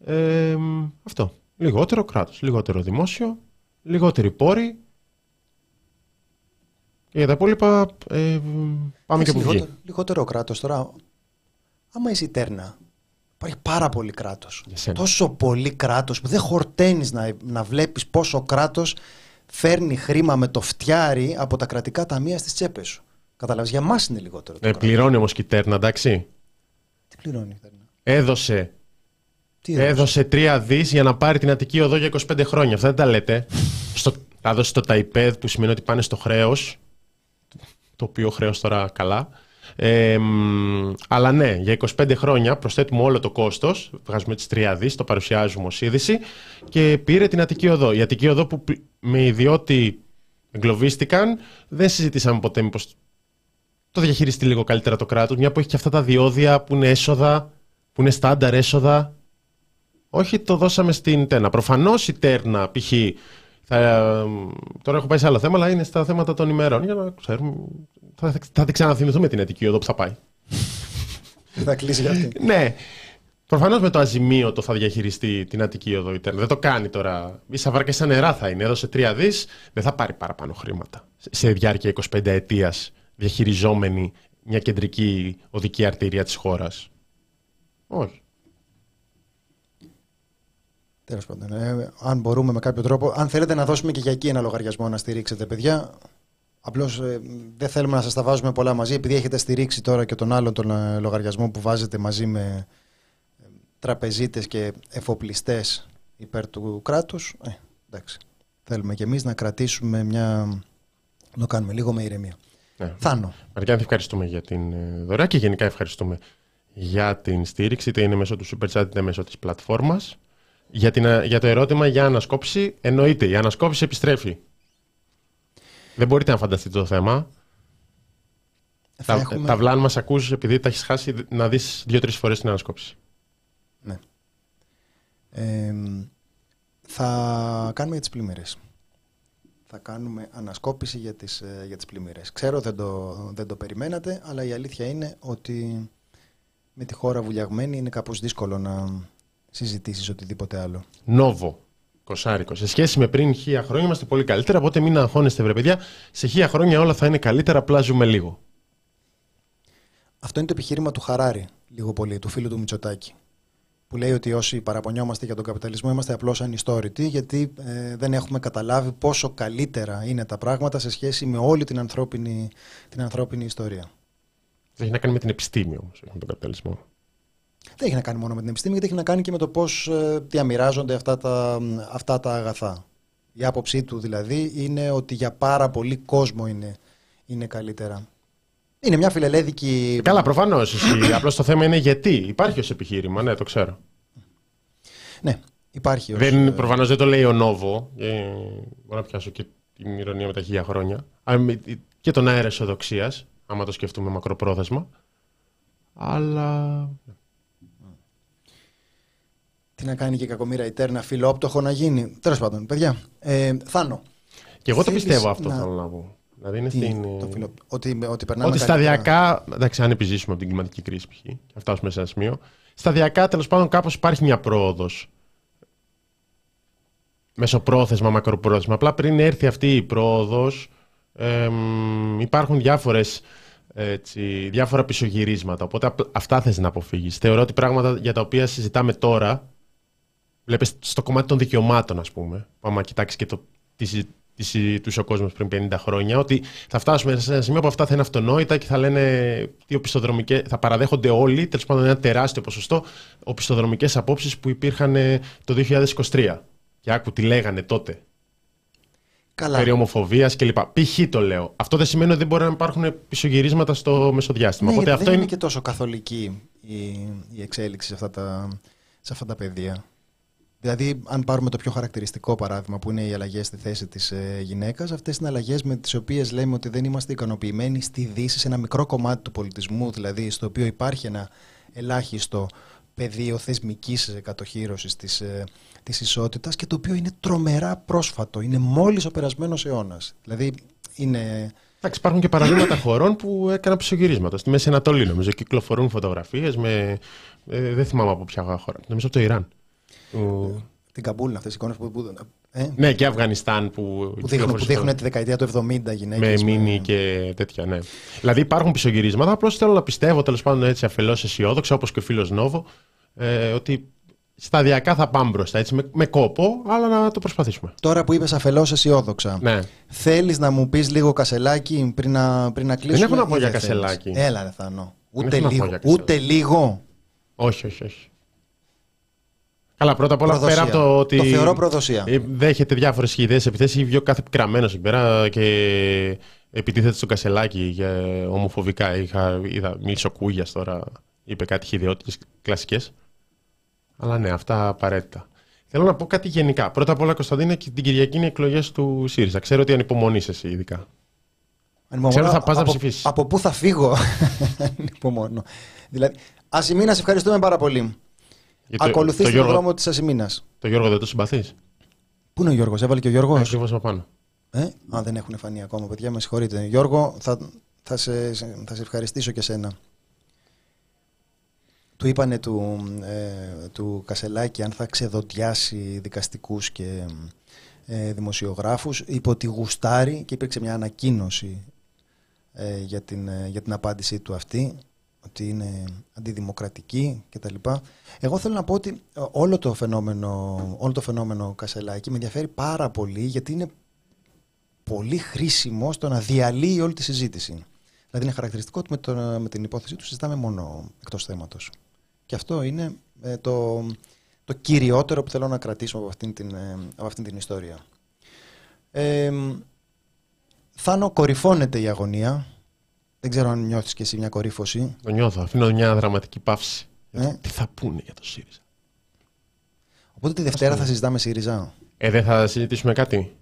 Ε, αυτό, λιγότερο κράτος, λιγότερο δημόσιο, λιγότεροι πόροι. Για τα υπόλοιπα ε, πάμε και που βγει. Λιγότερο, λιγότερο κράτος τώρα. Άμα είσαι η Τέρνα, υπάρχει πάρα πολύ κράτος. Τόσο πολύ κράτος που δεν χορταίνεις να, να βλέπεις πόσο κράτος φέρνει χρήμα με το φτιάρι από τα κρατικά ταμεία στις τσέπες σου. Καταλάβεις, για μας είναι λιγότερο. Ε, πληρώνει όμως και η Τέρνα, εντάξει. Τι πληρώνει η Τέρνα. Έδωσε. Τι έδωσε. Έδωσε τρία δις για να πάρει την Αττική Οδό για είκοσι πέντε χρόνια. Αυτά δεν τα λέτε. στο, θα δώσει το ΤΑΙΠΕΔ που σημαίνει ότι πάνε στο χρέος. Το οποίο χρέος τώρα καλά. Ε, αλλά ναι, για είκοσι πέντε χρόνια προσθέτουμε όλο το κόστος, βγάζουμε τις τρία δις, το παρουσιάζουμε ως είδηση και πήρε την Αττική Οδό. Η Αττική Οδό που με ιδιώτη εγκλωβίστηκαν, δεν συζητήσαμε ποτέ μήπως το διαχειριστεί λίγο καλύτερα το κράτος, μια που έχει και αυτά τα διόδια που είναι έσοδα, που είναι στάνταρ έσοδα. Όχι, το δώσαμε στην Τέρνα. Προφανώς η Τέρνα π.χ. Θα, τώρα έχω πάει σε άλλο θέμα, αλλά είναι στα θέματα των ημερών. Για να ξέρουμε, θα, θα την ξαναθυμηθούμε την Αττική Οδό που θα πάει. Θα κλείσει για αυτή. Ναι. Προφανώς με το αζημίωτο θα διαχειριστεί την Αττική Οδό η Τέρνα. Δεν το κάνει τώρα. Ίσα βάρκα σαν νερά θα είναι. Έδωσε τρία δις. Δεν θα πάρει παραπάνω χρήματα. Σε διάρκεια είκοσι πέντε ετίας διαχειριζόμενη μια κεντρική οδική αρτηρία της χώρας. Όχι. Τέλος πάντων, ε, αν μπορούμε με κάποιο τρόπο, αν θέλετε να δώσουμε και για εκεί ένα λογαριασμό να στηρίξετε, παιδιά. Απλώς ε, δεν θέλουμε να σας τα βάζουμε πολλά μαζί, επειδή έχετε στηρίξει τώρα και τον άλλον τον ε, λογαριασμό που βάζετε μαζί με ε, τραπεζίτες και εφοπλιστές υπέρ του κράτους. Ε, εντάξει, θέλουμε και εμείς να κρατήσουμε μια... να κάνουμε λίγο με ηρεμία. Ναι. Θάνο. Μαριάννη, ευχαριστούμε για την δωρεά και γενικά ευχαριστούμε για την στήριξη, είτε είναι μέσω του Super Chat είτε μέσω της πλατφόρμας. Για, την, για το ερώτημα για ανασκόπηση, εννοείται, η ανασκόπηση επιστρέφει. Δεν μπορείτε να φανταστείτε το θέμα. Θα τα, έχουμε... τα βλάν μας ακούς επειδή τα έχεις χάσει να δεις δύο-τρεις φορές την ανασκόπηση. Ναι. Ε, θα κάνουμε τις πλημμύρες. Θα κάνουμε ανασκόπηση για τις, για τις πλημμύρες. Ξέρω δεν το, δεν το περιμένατε, αλλά η αλήθεια είναι ότι με τη χώρα βουλιαγμένη είναι κάπως δύσκολο να συζητήσεις οτιδήποτε άλλο. Νόβο, κοσάρικο. Σε σχέση με πριν χίλια χρόνια είμαστε πολύ καλύτερα, οπότε μην αγχώνεστε βρε παιδιά. Σε χίλια χρόνια όλα θα είναι καλύτερα, απλά ζούμε λίγο. Αυτό είναι το επιχείρημα του Χαράρι, λίγο πολύ, του φίλου του Μητσοτάκη. Που λέει ότι όσοι παραπονιόμαστε για τον καπιταλισμό είμαστε απλώς ανιστόρητοι, γιατί ε, δεν έχουμε καταλάβει πόσο καλύτερα είναι τα πράγματα σε σχέση με όλη την ανθρώπινη, την ανθρώπινη ιστορία. Δεν έχει να κάνει με την επιστήμη όμως, με τον καπιταλισμό. Δεν έχει να κάνει μόνο με την επιστήμη, γιατί έχει να κάνει και με το πώς ε, διαμοιράζονται αυτά τα, αυτά τα αγαθά. Η άποψή του δηλαδή είναι ότι για πάρα πολύ κόσμο είναι, είναι καλύτερα. Είναι μια φιλελέδικη... Καλά, προφανώς. Απλώς το θέμα είναι γιατί. Υπάρχει ως επιχείρημα, ναι, το ξέρω. Ναι, υπάρχει ως... Δεν, προφανώς δεν το λέει ο Νόβο. Ε, μπορώ να πιάσω και την ηρωνία με τα χίλια χρόνια. Και τον αέρα αισιοδοξίας, άμα το σκεφτούμε μακροπρόθεσμα. Αλλά... Τι να κάνει και η κακομοίρα η Τέρνα, φιλόπτωχο να γίνει. Τέλος πάντων, παιδιά. Ε, Θάνο. Και εγώ το πιστεύω αυτό, να... θέλω να πω. Δηλαδή είναι Τι, στην... φιλο... Ότι, ότι, περνάμε ότι σταδιακά, εντάξει, αν επιζήσουμε από την κλιματική κρίση, π.χ., θα φτάσουμε σε ένα σημείο. Σταδιακά, τέλος πάντων, κάπως υπάρχει μια πρόοδος. Μεσοπρόθεσμα, μακροπρόθεσμα. Απλά πριν έρθει αυτή η πρόοδος, εμ, υπάρχουν διάφορες, έτσι, διάφορα πισωγυρίσματα. Οπότε αυτά θες να αποφύγεις. Θεωρώ ότι πράγματα για τα οποία συζητάμε τώρα, βλέπεις στο κομμάτι των δικαιωμάτων, ας πούμε, που άμα κοιτάξεις και το τι συζητάμε. Τους ο κόσμος πριν πενήντα χρόνια, ότι θα φτάσουμε σε ένα σημείο που αυτά θα είναι αυτονόητα και θα λένε τι οπισθοδρομικές, θα παραδέχονται όλοι, τέλος πάντων ένα τεράστιο ποσοστό, οπισθοδρομικές απόψεις που υπήρχαν το δύο χιλιάδες είκοσι τρία. Και άκου τι λέγανε τότε. Καλά. Περί ομοφοβίας κλπ. Π.χ. το λέω. Αυτό δεν σημαίνει ότι δεν μπορεί να υπάρχουν πισωγυρίσματα στο μεσοδιάστημα. Ναι, οπότε δεν αυτό είναι και τόσο καθολική η, η εξέλιξη σε αυτά τα, σε αυτά τα πεδία. Δηλαδή, αν πάρουμε το πιο χαρακτηριστικό παράδειγμα που είναι οι αλλαγές στη θέση της ε, γυναίκας, αυτές είναι αλλαγές με τις οποίες λέμε ότι δεν είμαστε ικανοποιημένοι στη Δύση, σε ένα μικρό κομμάτι του πολιτισμού, δηλαδή στο οποίο υπάρχει ένα ελάχιστο πεδίο θεσμικής κατοχύρωσης της, ε, της ισότητας και το οποίο είναι τρομερά πρόσφατο, είναι μόλις ο περασμένος αιώνας. Δηλαδή, είναι... Εντάξει, υπάρχουν και παραδείγματα χωρών που έκαναν ψωγυρίσματα. Στη Μέση Ανατολή, νομίζω, κυκλοφορούν φωτογραφίες με. Ε, δεν θυμάμαι από ποια χώρα. Νομίζω από το Ιράν. Που... Την Καμπούλ, αυτές οι εικόνες που. Ε, ναι, και Αφγανιστάν που. που δείχνουν, δείχνουν τη δεκαετία του εβδομήντα γυναίκες. Με μήνυ με... και τέτοια, ναι. Δηλαδή υπάρχουν πισωγυρίσματα. Απλώς θέλω να πιστεύω, τέλος πάντων, έτσι αφελώς αισιόδοξα, όπως και ο φίλος Νόβο, ε, ότι σταδιακά θα πάμε μπροστά. Έτσι, με, με κόπο, αλλά να το προσπαθήσουμε. Τώρα που είπες αφελώς αισιόδοξα, ναι. Θέλεις να μου πεις λίγο Κασελάκι πριν να, πριν να κλείσουμε. Δεν έχω να πω για Κασελάκι. Έλα, δεν θα εννοώ. Ούτε, ούτε λίγο. Όχι, όχι, όχι. Καλά, πρώτα απ' όλα προδοσία. Πέρα από το ότι. Το θεωρώ προδοσία. Δέχεται διάφορες χιδαίες επιθέσεις. Βγει ο κάθε κραμμένος εκεί πέρα και επιτίθεται στον Κασελάκη για ομοφοβικά. Είχα, είδα, μίλησε ο Κούγιας τώρα, είπε κάτι χιδαιότητες κλασικές. Αλλά ναι, αυτά απαραίτητα. Θέλω να πω κάτι γενικά. Πρώτα απ' όλα, Κωνσταντίνε, και την Κυριακή είναι εκλογές του ΣΥΡΙΖΑ. Ξέρω ότι ανυπομονείς εσύ, ειδικά. Ανυπομονώ. Ξέρω θα πας να ψηφίσεις. Από πού θα φύγω, ανυπομονώ. Δηλαδή, Ασημίνα, σε ευχαριστούμε πάρα πολύ. Ακολουθείς το, το τον δρόμο της Ασημίνας. Το Γιώργο δεν το συμπαθείς. Πού είναι ο Γιώργος, έβαλε και ο Γιώργος. Ακριβώς από πάνω. Ε, αν δεν έχουν φανεί ακόμα, παιδιά, με συγχωρείτε. Γιώργο, θα, θα, σε, θα σε ευχαριστήσω και σένα. Του είπανε του, ε, του Κασελάκη αν θα ξεδοτιάσει δικαστικούς και ε, δημοσιογράφους. Είπε ότι γουστάρει και υπήρξε μια ανακοίνωση ε, για, την, ε, για την απάντησή του αυτή. ότι είναι αντιδημοκρατική κτλ. Εγώ θέλω να πω ότι όλο το φαινόμενο, όλο το φαινόμενο Κασελάκη με ενδιαφέρει πάρα πολύ, γιατί είναι πολύ χρήσιμο στο να διαλύει όλη τη συζήτηση. Δηλαδή είναι χαρακτηριστικό ότι με, το, με την υπόθεση του συζητάμε μόνο εκτός θέματος. Και αυτό είναι ε, το, το κυριότερο που θέλω να κρατήσω από αυτήν την, ε, από αυτήν την ιστορία. Ε, Θάνο, κορυφώνεται η αγωνία. Δεν ξέρω αν νιώθεις και εσύ μια κορύφωση. Το νιώθω. Αφήνω μια δραματική παύση. Ε? Τι θα πούνε για το ΣΥΡΙΖΑ. Οπότε τη Δευτέρα Άσχομαι. θα συζητάμε ΣΥΡΙΖΑ. Ε, δεν θα συζητήσουμε κάτι.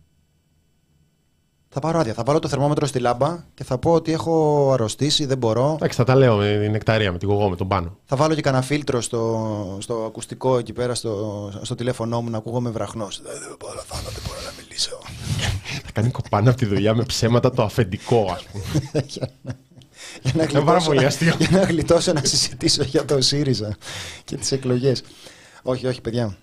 Θα πάρω άδεια. Θα βάλω το θερμόμετρο στη λάμπα και θα πω ότι έχω αρρωστήσει, δεν μπορώ. Εντάξει, θα τα λέω με την νεκταρία, με την κογό, με τον πάνω. Θα βάλω και κανένα φίλτρο στο, στο ακουστικό εκεί πέρα, στο, στο τηλέφωνό μου, να ακούγομαι βραχνός. Δεν μπορώ, θα, δεν μπορώ να μιλήσω. Θα κάνει κοπάνα από τη δουλειά με ψέματα το αφεντικό, ας πούμε. Για να, γλιτώσω, για να γλιτώσω να συζητήσω για το ΣΥΡΙΖΑ και τις εκλογές. Όχι, όχι, παιδιά.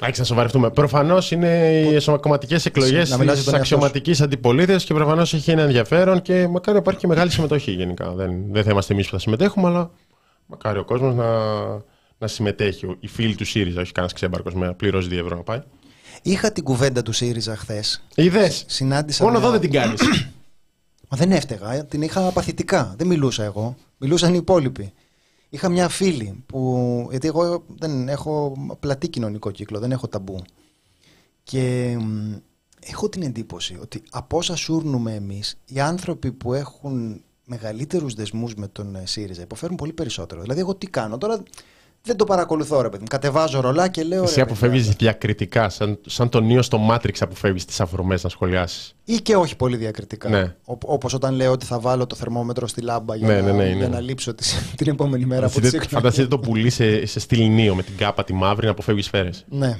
Άρχισε να σοβαρευτούμε. Προφανώς είναι οι εσωματικές εκλογές της αξιωματικής αντιπολίτευσης και προφανώς έχει ένα ενδιαφέρον και μακάρι υπάρχει και μεγάλη συμμετοχή γενικά. Δεν, δεν θα είμαστε εμείς που θα συμμετέχουμε, αλλά μακάρι ο κόσμος να, να συμμετέχει. Οι φίλοι του ΣΥΡΙΖΑ, όχι κανένας ξέμπαρκος με πληρώσει δύο ευρώ να πάει. Είχα την κουβέντα του ΣΥΡΙΖΑ χθες. Είδες. Συνάντησα. Μόνο εδώ δεν την κάνεις. Μα δεν έφταιγα. Την είχα παθητικά. Δεν μιλούσα εγώ. Μιλούσαν οι υπόλοιποι. Είχα μια φίλη που, γιατί εγώ δεν έχω πλατή κοινωνικό κύκλο, δεν έχω ταμπού. Και έχω την εντύπωση ότι από όσα σούρνουμε εμείς, οι άνθρωποι που έχουν μεγαλύτερους δεσμούς με τον ΣΥΡΙΖΑ υποφέρουν πολύ περισσότερο. Δηλαδή, εγώ τι κάνω τώρα, δεν το παρακολουθώ, ρε παιδί μου. Κατεβάζω ρολά και λέω. Εσύ αποφεύγεις διακριτικά, σαν, σαν τον Νίο στο Μάτριξ, αποφεύγεις τις αφορμές να σχολιάσεις. Ή και όχι πολύ διακριτικά. Ναι. Όπως όταν λέω ότι θα βάλω το θερμόμετρο στη λάμπα για, ναι, ναι, ναι, ναι. για να λείψω τις, την επόμενη μέρα από τις εκλογές. Φανταστείτε το πουλί σε, σε στυλ Νίο με την κάπα τη μαύρη να αποφεύγεις σφαίρες. Ναι.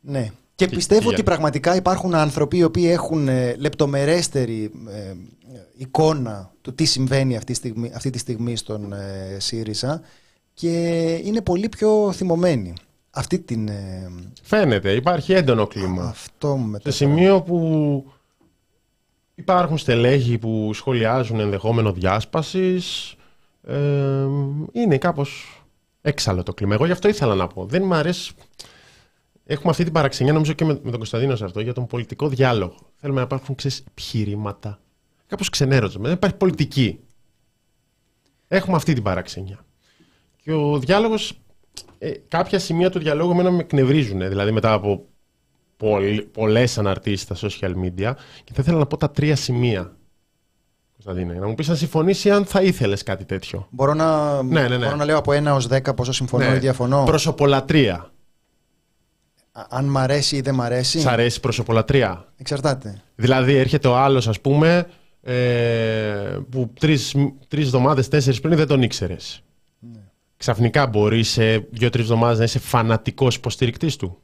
Ναι. Και, και πιστεύω και... ότι πραγματικά υπάρχουν άνθρωποι οι οποίοι έχουν ε, λεπτομερέστερη ε, εικόνα του τι συμβαίνει αυτή, στιγμή, αυτή τη στιγμή στον ε, ΣΥΡΙΖΑ. Και είναι πολύ πιο θυμωμένη. Αυτή την... Φαίνεται, υπάρχει έντονο κλίμα. Αυτό σε σημείο που υπάρχουν στελέχοι που σχολιάζουν ενδεχόμενο διάσπασης. Ε, είναι κάπως έξαλλο το κλίμα. Εγώ γι' αυτό ήθελα να πω. Δεν μου αρέσει... Έχουμε αυτή την παραξενιά, νομίζω και με τον Κωνσταντίνο σε αυτό, για τον πολιτικό διάλογο. Θέλουμε να υπάρχουν, ξέρεις, επιχειρήματα. Κάπως ξενέρωσα. Δεν υπάρχει πολιτική. Έχουμε αυτή την παραξενιά. Και ο διάλογος, ε, κάποια σημεία του διαλόγου εμένα με εκνευρίζουν, δηλαδή μετά από πολλ, πολλές αναρτήσεις στα social media, και θα ήθελα να πω τα τρία σημεία. Κωνσταντίνε, να μου πεις να συμφωνήσει αν θα ήθελες κάτι τέτοιο. Μπορώ να, ναι, ναι, ναι. Μπορώ να λέω από ένα ως δέκα πόσο συμφωνώ, ναι, ή διαφωνώ. Προσωπολατρία. Α, αν μ' αρέσει ή δεν μ' αρέσει. Σ' αρέσει προσωπολατρία. Εξαρτάται. Δηλαδή έρχεται ο άλλος, ας πούμε, ε, που τρεις εβδομάδες, τέσσερις πριν δεν τον ήξερες. Ξαφνικά μπορεί σε δύο-τρεις εβδομάδες να είσαι φανατικός υποστηρικτής του.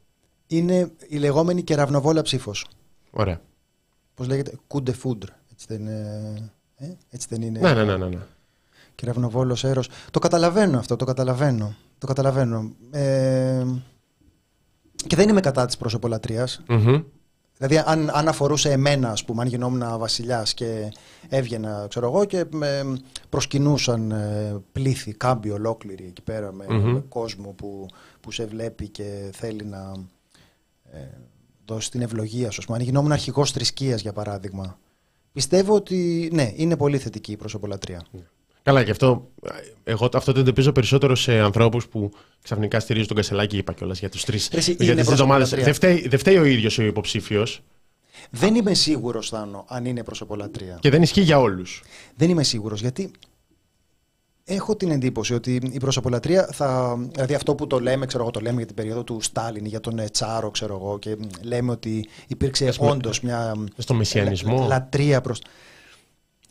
Είναι η λεγόμενη κεραυνοβόλα ψήφος. Ωραία. Πώς λέγεται, coup de foudre. Έτσι δεν είναι. Ε? Έτσι δεν είναι. Ναι, ναι, ναι, ναι. Κεραυνοβόλος έρος. Το καταλαβαίνω αυτό, το καταλαβαίνω. Το καταλαβαίνω. Ε... Και δεν είμαι κατά της προσωπολατρίας. Mm-hmm. Δηλαδή, αν, αν αφορούσε εμένα, ας πούμε, αν γινόμουν βασιλιάς και έβγαινα, ξέρω εγώ, και με προσκυνούσαν πλήθη, κάμποι ολόκληροι εκεί πέρα, με, mm-hmm. με κόσμο που, που σε βλέπει και θέλει να ε, δώσει την ευλογία σου. Αν γινόμουν αρχηγός θρησκείας, για παράδειγμα, πιστεύω ότι ναι, είναι πολύ θετική η προσωπολατρία. Καλά, και αυτό, εγώ αυτό το εντοπίζω περισσότερο σε ανθρώπους που ξαφνικά στηρίζουν τον Κασελάκη, είπα κιόλας, για τους τρεις εβδομάδες. Δεν φταίει, δε φταίει ο ίδιος ο υποψήφιος. Δεν είμαι σίγουρος, Θάνο, αν είναι προσωπολατρία. Και δεν ισχύει για όλους. Δεν είμαι σίγουρος, γιατί έχω την εντύπωση ότι η προσωπολατρία θα. Δηλαδή, αυτό που το λέμε, ξέρω εγώ, το λέμε για την περίοδο του Στάλιν, για τον Τσάρο, ξέρω εγώ, και λέμε ότι υπήρξε όντως μια. Στο μεσιανισμό. Λατρεία προς.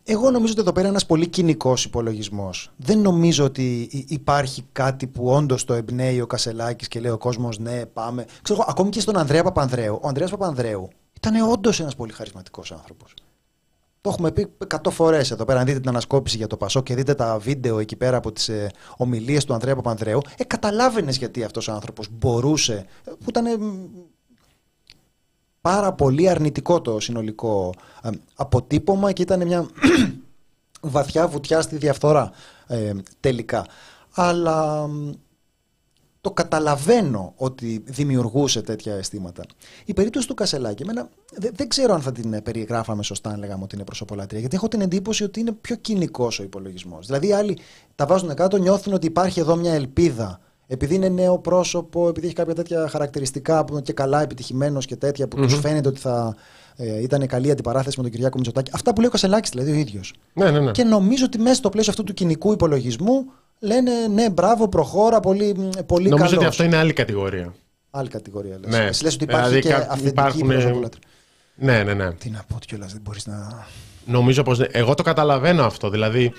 Εγώ νομίζω ότι εδώ πέρα είναι ένας πολύ κοινικός υπολογισμός. Δεν νομίζω ότι υπάρχει κάτι που όντως το εμπνέει ο Κασελάκης και λέει ο κόσμος ναι, πάμε. Ξέρω, ακόμη και στον Ανδρέα Παπανδρέου. Ο Ανδρέας Παπανδρέου ήταν όντως ένας πολύ χαρισματικός άνθρωπος. Το έχουμε πει εκατό φορές εδώ πέρα. Αν δείτε την ανασκόπηση για το Πασό και δείτε τα βίντεο εκεί πέρα από τις ε, ομιλίες του Ανδρέα Παπανδρέου, ε, καταλάβαινες γιατί αυτός ο άνθρωπος μπορούσε. Που ήταν. Ε, Πάρα πολύ αρνητικό το συνολικό αποτύπωμα και ήταν μια βαθιά βουτιά στη διαφθορά. ε, τελικά. Αλλά το καταλαβαίνω ότι δημιουργούσε τέτοια αισθήματα. Η περίπτωση του Κασελάκη, εμένα δε, δεν ξέρω αν θα την περιγράφαμε σωστά, αν λέγαμε ότι είναι προσωπολατρία, γιατί έχω την εντύπωση ότι είναι πιο κοινικός ο υπολογισμός. Δηλαδή, οι άλλοι τα βάζουν κάτω, νιώθουν ότι υπάρχει εδώ μια ελπίδα. Επειδή είναι νέο πρόσωπο, επειδή έχει κάποια τέτοια χαρακτηριστικά που είναι και καλά επιτυχημένος και τέτοια που mm-hmm. τους φαίνεται ότι θα ε, ήταν καλή αντιπαράθεση με τον Κυριάκο Μητσοτάκη. Αυτά που λέει ο Κασελάκης, δηλαδή ο ίδιος. Ναι, ναι, ναι. Και νομίζω ότι μέσα στο πλαίσιο αυτού του κοινικού υπολογισμού λένε ναι, μπράβο, προχώρα, πολύ, πολύ καλό. Νομίζω καλός. Ότι αυτό είναι άλλη κατηγορία. Άλλη κατηγορία. Λες, ναι. λες ότι υπάρχει δηλαδή, και αυθεντική υπάρχουν... προσωπολατρία. Ναι, ναι, ναι. Τι να πω κιόλας, δεν μπορείς να. Νομίζω πως. Εγώ το καταλαβαίνω αυτό. Δηλαδή.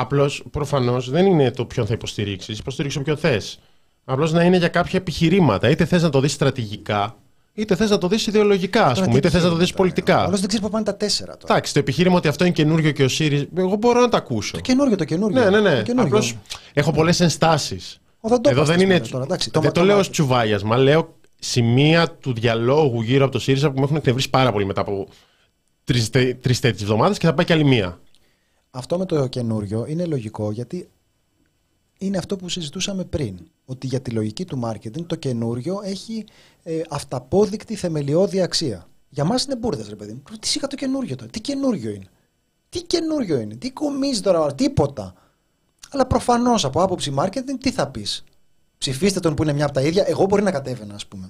Απλώς, προφανώς, δεν είναι το ποιον θα υποστηρίξεις, υποστηρίξεις ποιον θες. Απλώς να είναι για κάποια επιχειρήματα. Είτε θες να το δεις στρατηγικά, είτε θες να το δεις ιδεολογικά, ας πούμε, είτε θες να το δεις πολιτικά. Απλώς δεν ξέρεις πού πάνε τα τέσσερα τώρα. Εντάξει, το επιχείρημα ότι αυτό είναι καινούριο και ο ΣΥΡΙΖΑ. Εγώ μπορώ να το ακούσω. Το καινούριο, το καινούριο. Ναι, ναι, ναι. Απλώς έχω πολλές ενστάσεις. Εδώ δεν είναι. Δεν το λέω ως τσουβάγιασμα, λέω σημεία του διαλόγου γύρω από το ΣΥΡΙΖΑ που με έχουν εκνευρίσει πάρα πολύ μετά από τρεις τέτοιες εβδομάδες και θα πάει κι άλλη μία. Αυτό με το καινούριο είναι λογικό γιατί είναι αυτό που συζητούσαμε πριν. Ότι για τη λογική του μάρκετινγκ το καινούριο έχει ε, αυταπόδεικτη θεμελιώδη αξία. Για μας είναι μπούρδες, ρε παιδί μου. Τι σίγα το καινούριο τώρα, τι καινούριο είναι. Τι καινούριο είναι, τι κομίζει τώρα, τίποτα. Αλλά προφανώς από άποψη μάρκετινγκ τι θα πεις. Ψηφίστε τον που είναι μια από τα ίδια. Εγώ μπορεί να κατέβαινα, ας πούμε.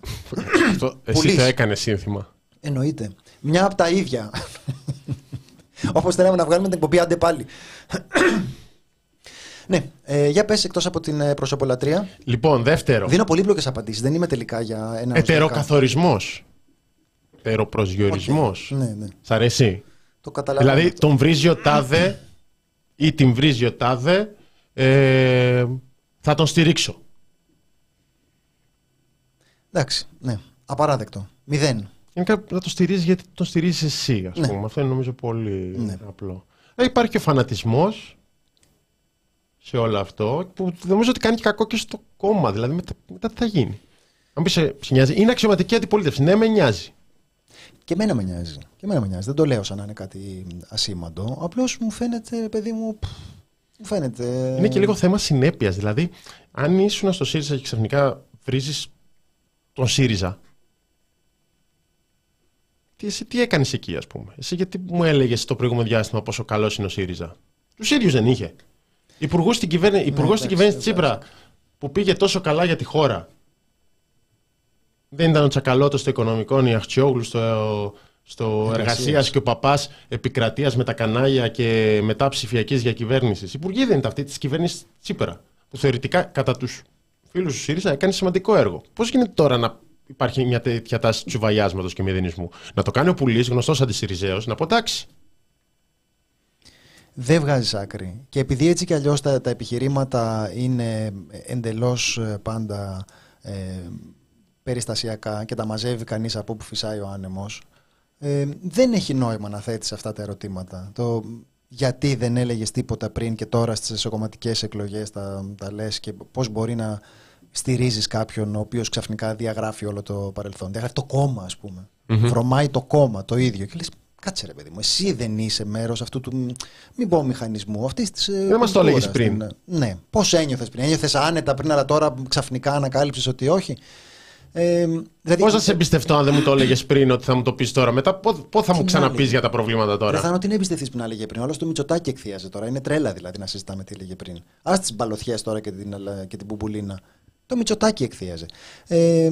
Εσύ θα έκανε σύνθημα. Εννοείται. Μια από τα ίδια. Όπως θέλαμε να βγάλουμε την εκπομπή, άντε πάλι. Ναι, ε, για πες εκτός από την προσωπολατρία. Λοιπόν, δεύτερο. Δίνω πολύπλοκες απαντήσεις, δεν είμαι τελικά για ένα. Ετεροκαθορισμός. Ετεροπροσδιορισμός. Okay. Ναι, ναι. Σ' αρέσει. Το καταλαβαίνω. Δηλαδή, τον βρίζει ο τάδε ή την βρίζει ο τάδε, ε, θα τον στηρίξω. Εντάξει, ναι. Απαράδεκτο. Μηδέν. Γενικά να το στηρίζεις γιατί τον στηρίζεις εσύ, ας ναι. πούμε. Αυτό είναι νομίζω πολύ ναι. απλό. Ε, υπάρχει και ο φανατισμός σε όλο αυτό, που νομίζω ότι κάνει και κακό και στο κόμμα. Δηλαδή, μετά, μετά τι θα γίνει. Αν πεις, σε νοιάζει. Είναι αξιωματική αντιπολίτευση. Ναι, με νοιάζει. Και εμένα με νοιάζει. Και εμένα με νοιάζει. Δεν το λέω σαν να είναι κάτι ασήμαντο. Απλώς μου φαίνεται, παιδί μου. Μου φαίνεται. Είναι και λίγο θέμα συνέπειας. Δηλαδή, αν ήσουν στο ΣΥΡΙΖΑ και ξαφνικά βρίζεις τον ΣΥΡΙΖΑ. Εσύ τι έκανες εκεί, ας πούμε. Εσύ γιατί μου έλεγες το προηγούμενο διάστημα πόσο καλός είναι ο ΣΥΡΙΖΑ. Τους ίδιους δεν είχε. Υπουργός στην κυβέρνηση ναι, Τσίπρα που πήγε τόσο καλά για τη χώρα. Δεν ήταν ο Τσακαλώτος στο οικονομικό, η Αχτσιόγλου στο, στο εργασίας και ο Παπάς επικρατείας με τα κανάλια και μετά ψηφιακής διακυβέρνησης. Υπουργοί δεν ήταν αυτοί της κυβέρνησης Τσίπρα. Που θεωρητικά κατά τους φίλους του ΣΥΡΙΖΑ έκανε σημαντικό έργο. Πώς γίνεται τώρα να. Υπάρχει μια τέτοια τάση τσουβαλιάσματος και μηδενισμού. Να το κάνει ο Πουλής, γνωστός αντισυριζέος, να αποτάξει. Δεν βγάζεις άκρη. Και επειδή έτσι κι αλλιώς τα, τα επιχειρήματα είναι εντελώς πάντα ε, περιστασιακά και τα μαζεύει κανείς από όπου φυσάει ο άνεμος, ε, δεν έχει νόημα να θέτεις αυτά τα ερωτήματα. Το γιατί δεν έλεγες τίποτα πριν και τώρα στις εσωκομματικές εκλογές τα, τα λες και πώς μπορεί να στηρίζεις κάποιον ο οποίος ξαφνικά διαγράφει όλο το παρελθόν. Διαγράφει το κόμμα, ας πούμε. Mm-hmm. Βρωμάει το κόμμα το ίδιο. Και λες, κάτσε ρε παιδί μου, εσύ δεν είσαι μέρος αυτού του. Μην πω μηχανισμού, αυτή τη. Δεν μας το έλεγες πριν. Ναι. Πώς ένιωθες πριν. Ένιωθες άνετα πριν, αλλά τώρα ξαφνικά ανακάλυψες ότι όχι. Ε, δηλαδή, πώς θα σε εμπιστευτώ αν δεν μου το έλεγες πριν ότι θα μου το πεις τώρα. Μετά πώς θα μου ξαναπείς για τα προβλήματα τώρα. Δεν θα είναι ότι είναι εμπιστευτής που να έλεγε πριν. Όλο στο Μητσοτάκη εκθίαζε τώρα. Είναι τρέλα δηλαδή να συζητάμε τι έλεγε πριν. Ας τις μπαλωθιές τώρα και την, και την μπουμπουλίνα. Το Μητσοτάκη εκθίαζε. Ε,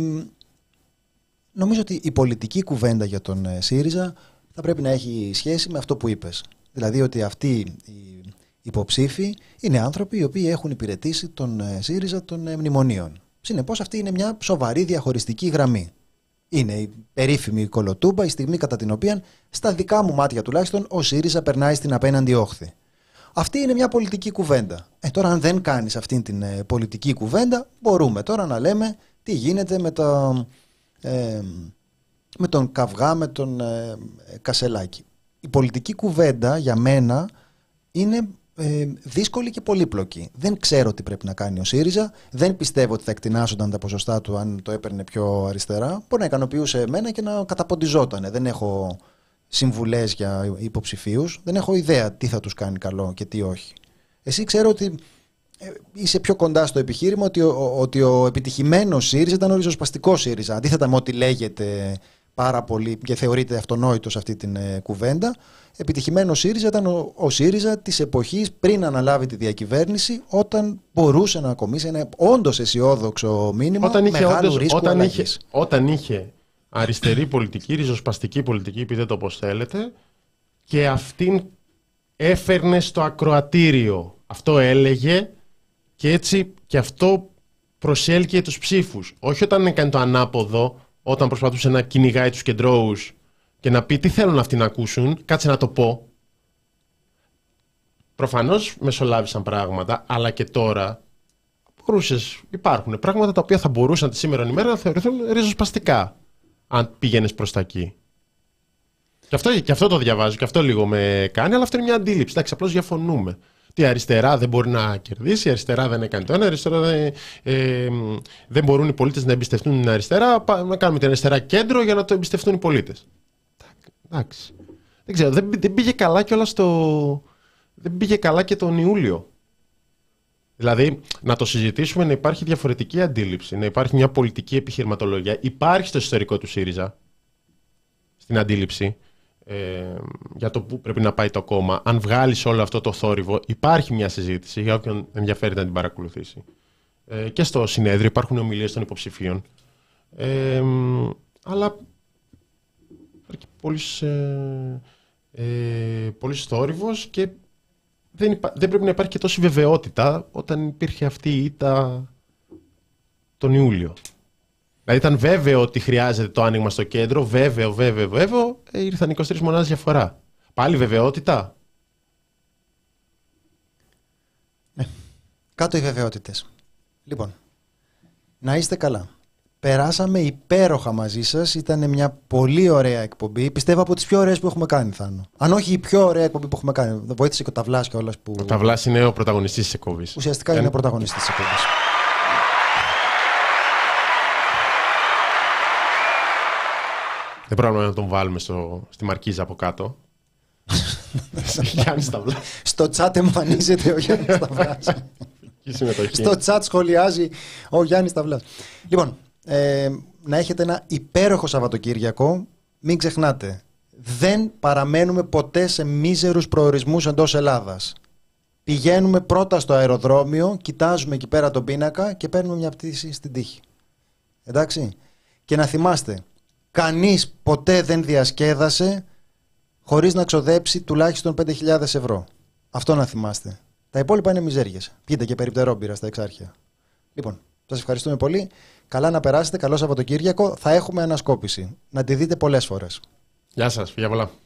νομίζω ότι η πολιτική κουβέντα για τον ΣΥΡΙΖΑ θα πρέπει να έχει σχέση με αυτό που είπες. Δηλαδή ότι αυτοί οι υποψήφοι είναι άνθρωποι οι οποίοι έχουν υπηρετήσει τον ΣΥΡΙΖΑ των μνημονίων. Συνεπώς αυτή είναι μια σοβαρή διαχωριστική γραμμή. Είναι η περίφημη κολοτούμπα, η στιγμή κατά την οποία στα δικά μου μάτια τουλάχιστον ο ΣΥΡΙΖΑ περνάει στην απέναντι όχθη. Αυτή είναι μια πολιτική κουβέντα. Ε, τώρα αν δεν κάνεις αυτήν την ε, πολιτική κουβέντα, μπορούμε τώρα να λέμε τι γίνεται με, το, ε, με τον καυγά, με τον ε, Κασελάκη. Η πολιτική κουβέντα για μένα είναι ε, δύσκολη και πολύπλοκη. Δεν ξέρω τι πρέπει να κάνει ο ΣΥΡΙΖΑ, δεν πιστεύω ότι θα εκτινάσονταν τα ποσοστά του αν το έπαιρνε πιο αριστερά. Μπορεί να ικανοποιούσε εμένα και να καταποντιζότανε. Δεν έχω... συμβουλές για υποψηφίους, δεν έχω ιδέα τι θα τους κάνει καλό και τι όχι. Εσύ ξέρω ότι είσαι πιο κοντά στο επιχείρημα ότι ο, ότι ο επιτυχημένος ΣΥΡΙΖΑ ήταν ο ριζοσπαστικός ΣΥΡΙΖΑ. Αντίθετα με ό,τι λέγεται πάρα πολύ και θεωρείται αυτονόητο σε αυτή την ε, κουβέντα, επιτυχημένος ΣΥΡΙΖΑ ήταν ο, ο ΣΥΡΙΖΑ της εποχής πριν αναλάβει τη διακυβέρνηση, όταν μπορούσε να ακομίσει ένα όντως αισιόδοξο μήνυμα όταν είχε, μεγάλου όντως, ρίσκου όταν είχε, όταν είχε αριστερή πολιτική, ριζοσπαστική πολιτική, πείτε το όπως θέλετε, και αυτήν έφερνε στο ακροατήριο. Αυτό έλεγε και έτσι και αυτό προσέλκυε τους ψήφους. Όχι όταν έκανε το ανάποδο, όταν προσπαθούσε να κυνηγάει τους κεντρώους και να πει τι θέλουν αυτοί να ακούσουν, κάτσε να το πω. Προφανώς μεσολάβησαν πράγματα, αλλά και τώρα μπορούσες, υπάρχουν πράγματα τα οποία θα μπορούσαν τη σήμερα ημέρα να θεωρηθούν ριζοσπαστικά, αν πήγαινες προς τα εκεί. Και αυτό, και αυτό το διαβάζω, και αυτό λίγο με κάνει, αλλά αυτό είναι μια αντίληψη. Εντάξει, απλώς διαφωνούμε. Η αριστερά δεν μπορεί να κερδίσει, η αριστερά δεν έκανε το ένα, η αριστερά δεν, ε, δεν μπορούν οι πολίτες να εμπιστευτούν την αριστερά, να κάνουμε την αριστερά κέντρο για να το εμπιστευτούν οι πολίτες. Εντάξει. Δεν ξέρω, δεν, δεν πήγε καλά και όλα στο... Δεν πήγε καλά και τον Ιούλιο. Δηλαδή, να το συζητήσουμε, να υπάρχει διαφορετική αντίληψη, να υπάρχει μια πολιτική επιχειρηματολογία. Υπάρχει στο ιστορικό του ΣΥΡΙΖΑ, στην αντίληψη, Ε, για το πού πρέπει να πάει το κόμμα. Αν βγάλεις όλο αυτό το θόρυβο, υπάρχει μια συζήτηση για όποιον ενδιαφέρεται να την παρακολουθήσει. Ε, και στο συνέδριο υπάρχουν ομιλίες των υποψηφίων. Ε, αλλά υπάρχει πολύς, ε, ε, πολύς θόρυβος και δεν, υπά, δεν πρέπει να υπάρχει και τόση βεβαιότητα όταν υπήρχε αυτή η ήττα τον Ιούλιο. Δηλαδή ήταν βέβαιο ότι χρειάζεται το άνοιγμα στο κέντρο, βέβαιο, βέβαιο, βέβαιο, ήρθαν είκοσι τρεις μονάδες διαφορά. Πάλι βεβαιότητα. Ναι. Κάτω οι βεβαιότητες. Λοιπόν, να είστε καλά. Περάσαμε υπέροχα μαζί σας, ήταν μια πολύ ωραία εκπομπή. Πιστεύω από τις πιο ωραίες που έχουμε κάνει, Θάνο. Αν όχι η πιο ωραία εκπομπή που έχουμε κάνει. Βοήθησε και ο Ταβλάς και όλας που... Ο Ταβλάς είναι ο πρωταγωνιστής της εκπομπής. Ουσιαστικά είναι ο πρωταγωνιστής της εκπομπής. Δεν πρόβλημα να τον βάλουμε στο, στη μαρκίζα από κάτω. Στο τσάτ εμφανίζεται ο Γιάννης Ταβλάς. Στο τσάτ σχολιάζει ο Γιάννης Ταβλάς. Λοιπόν, ε, να έχετε ένα υπέροχο Σαββατοκύριακο. Μην ξεχνάτε, δεν παραμένουμε ποτέ σε μίζερους προορισμούς εντός Ελλάδας. Πηγαίνουμε πρώτα στο αεροδρόμιο, κοιτάζουμε εκεί πέρα τον πίνακα και παίρνουμε μια πτήση στην τύχη. Εντάξει. Και να θυμάστε... Κανείς ποτέ δεν διασκέδασε χωρίς να ξοδέψει τουλάχιστον πέντε χιλιάδες ευρώ. Αυτό να θυμάστε. Τα υπόλοιπα είναι μιζέριες. Πείτε και περιπτερόμπυρα στα Εξάρχεια. Λοιπόν, σας ευχαριστούμε πολύ. Καλά να περάσετε. Καλό Σαββατοκύριακο. Θα έχουμε ανασκόπηση. Να τη δείτε πολλές φορές. Γεια σας. Φιλιά πολλά.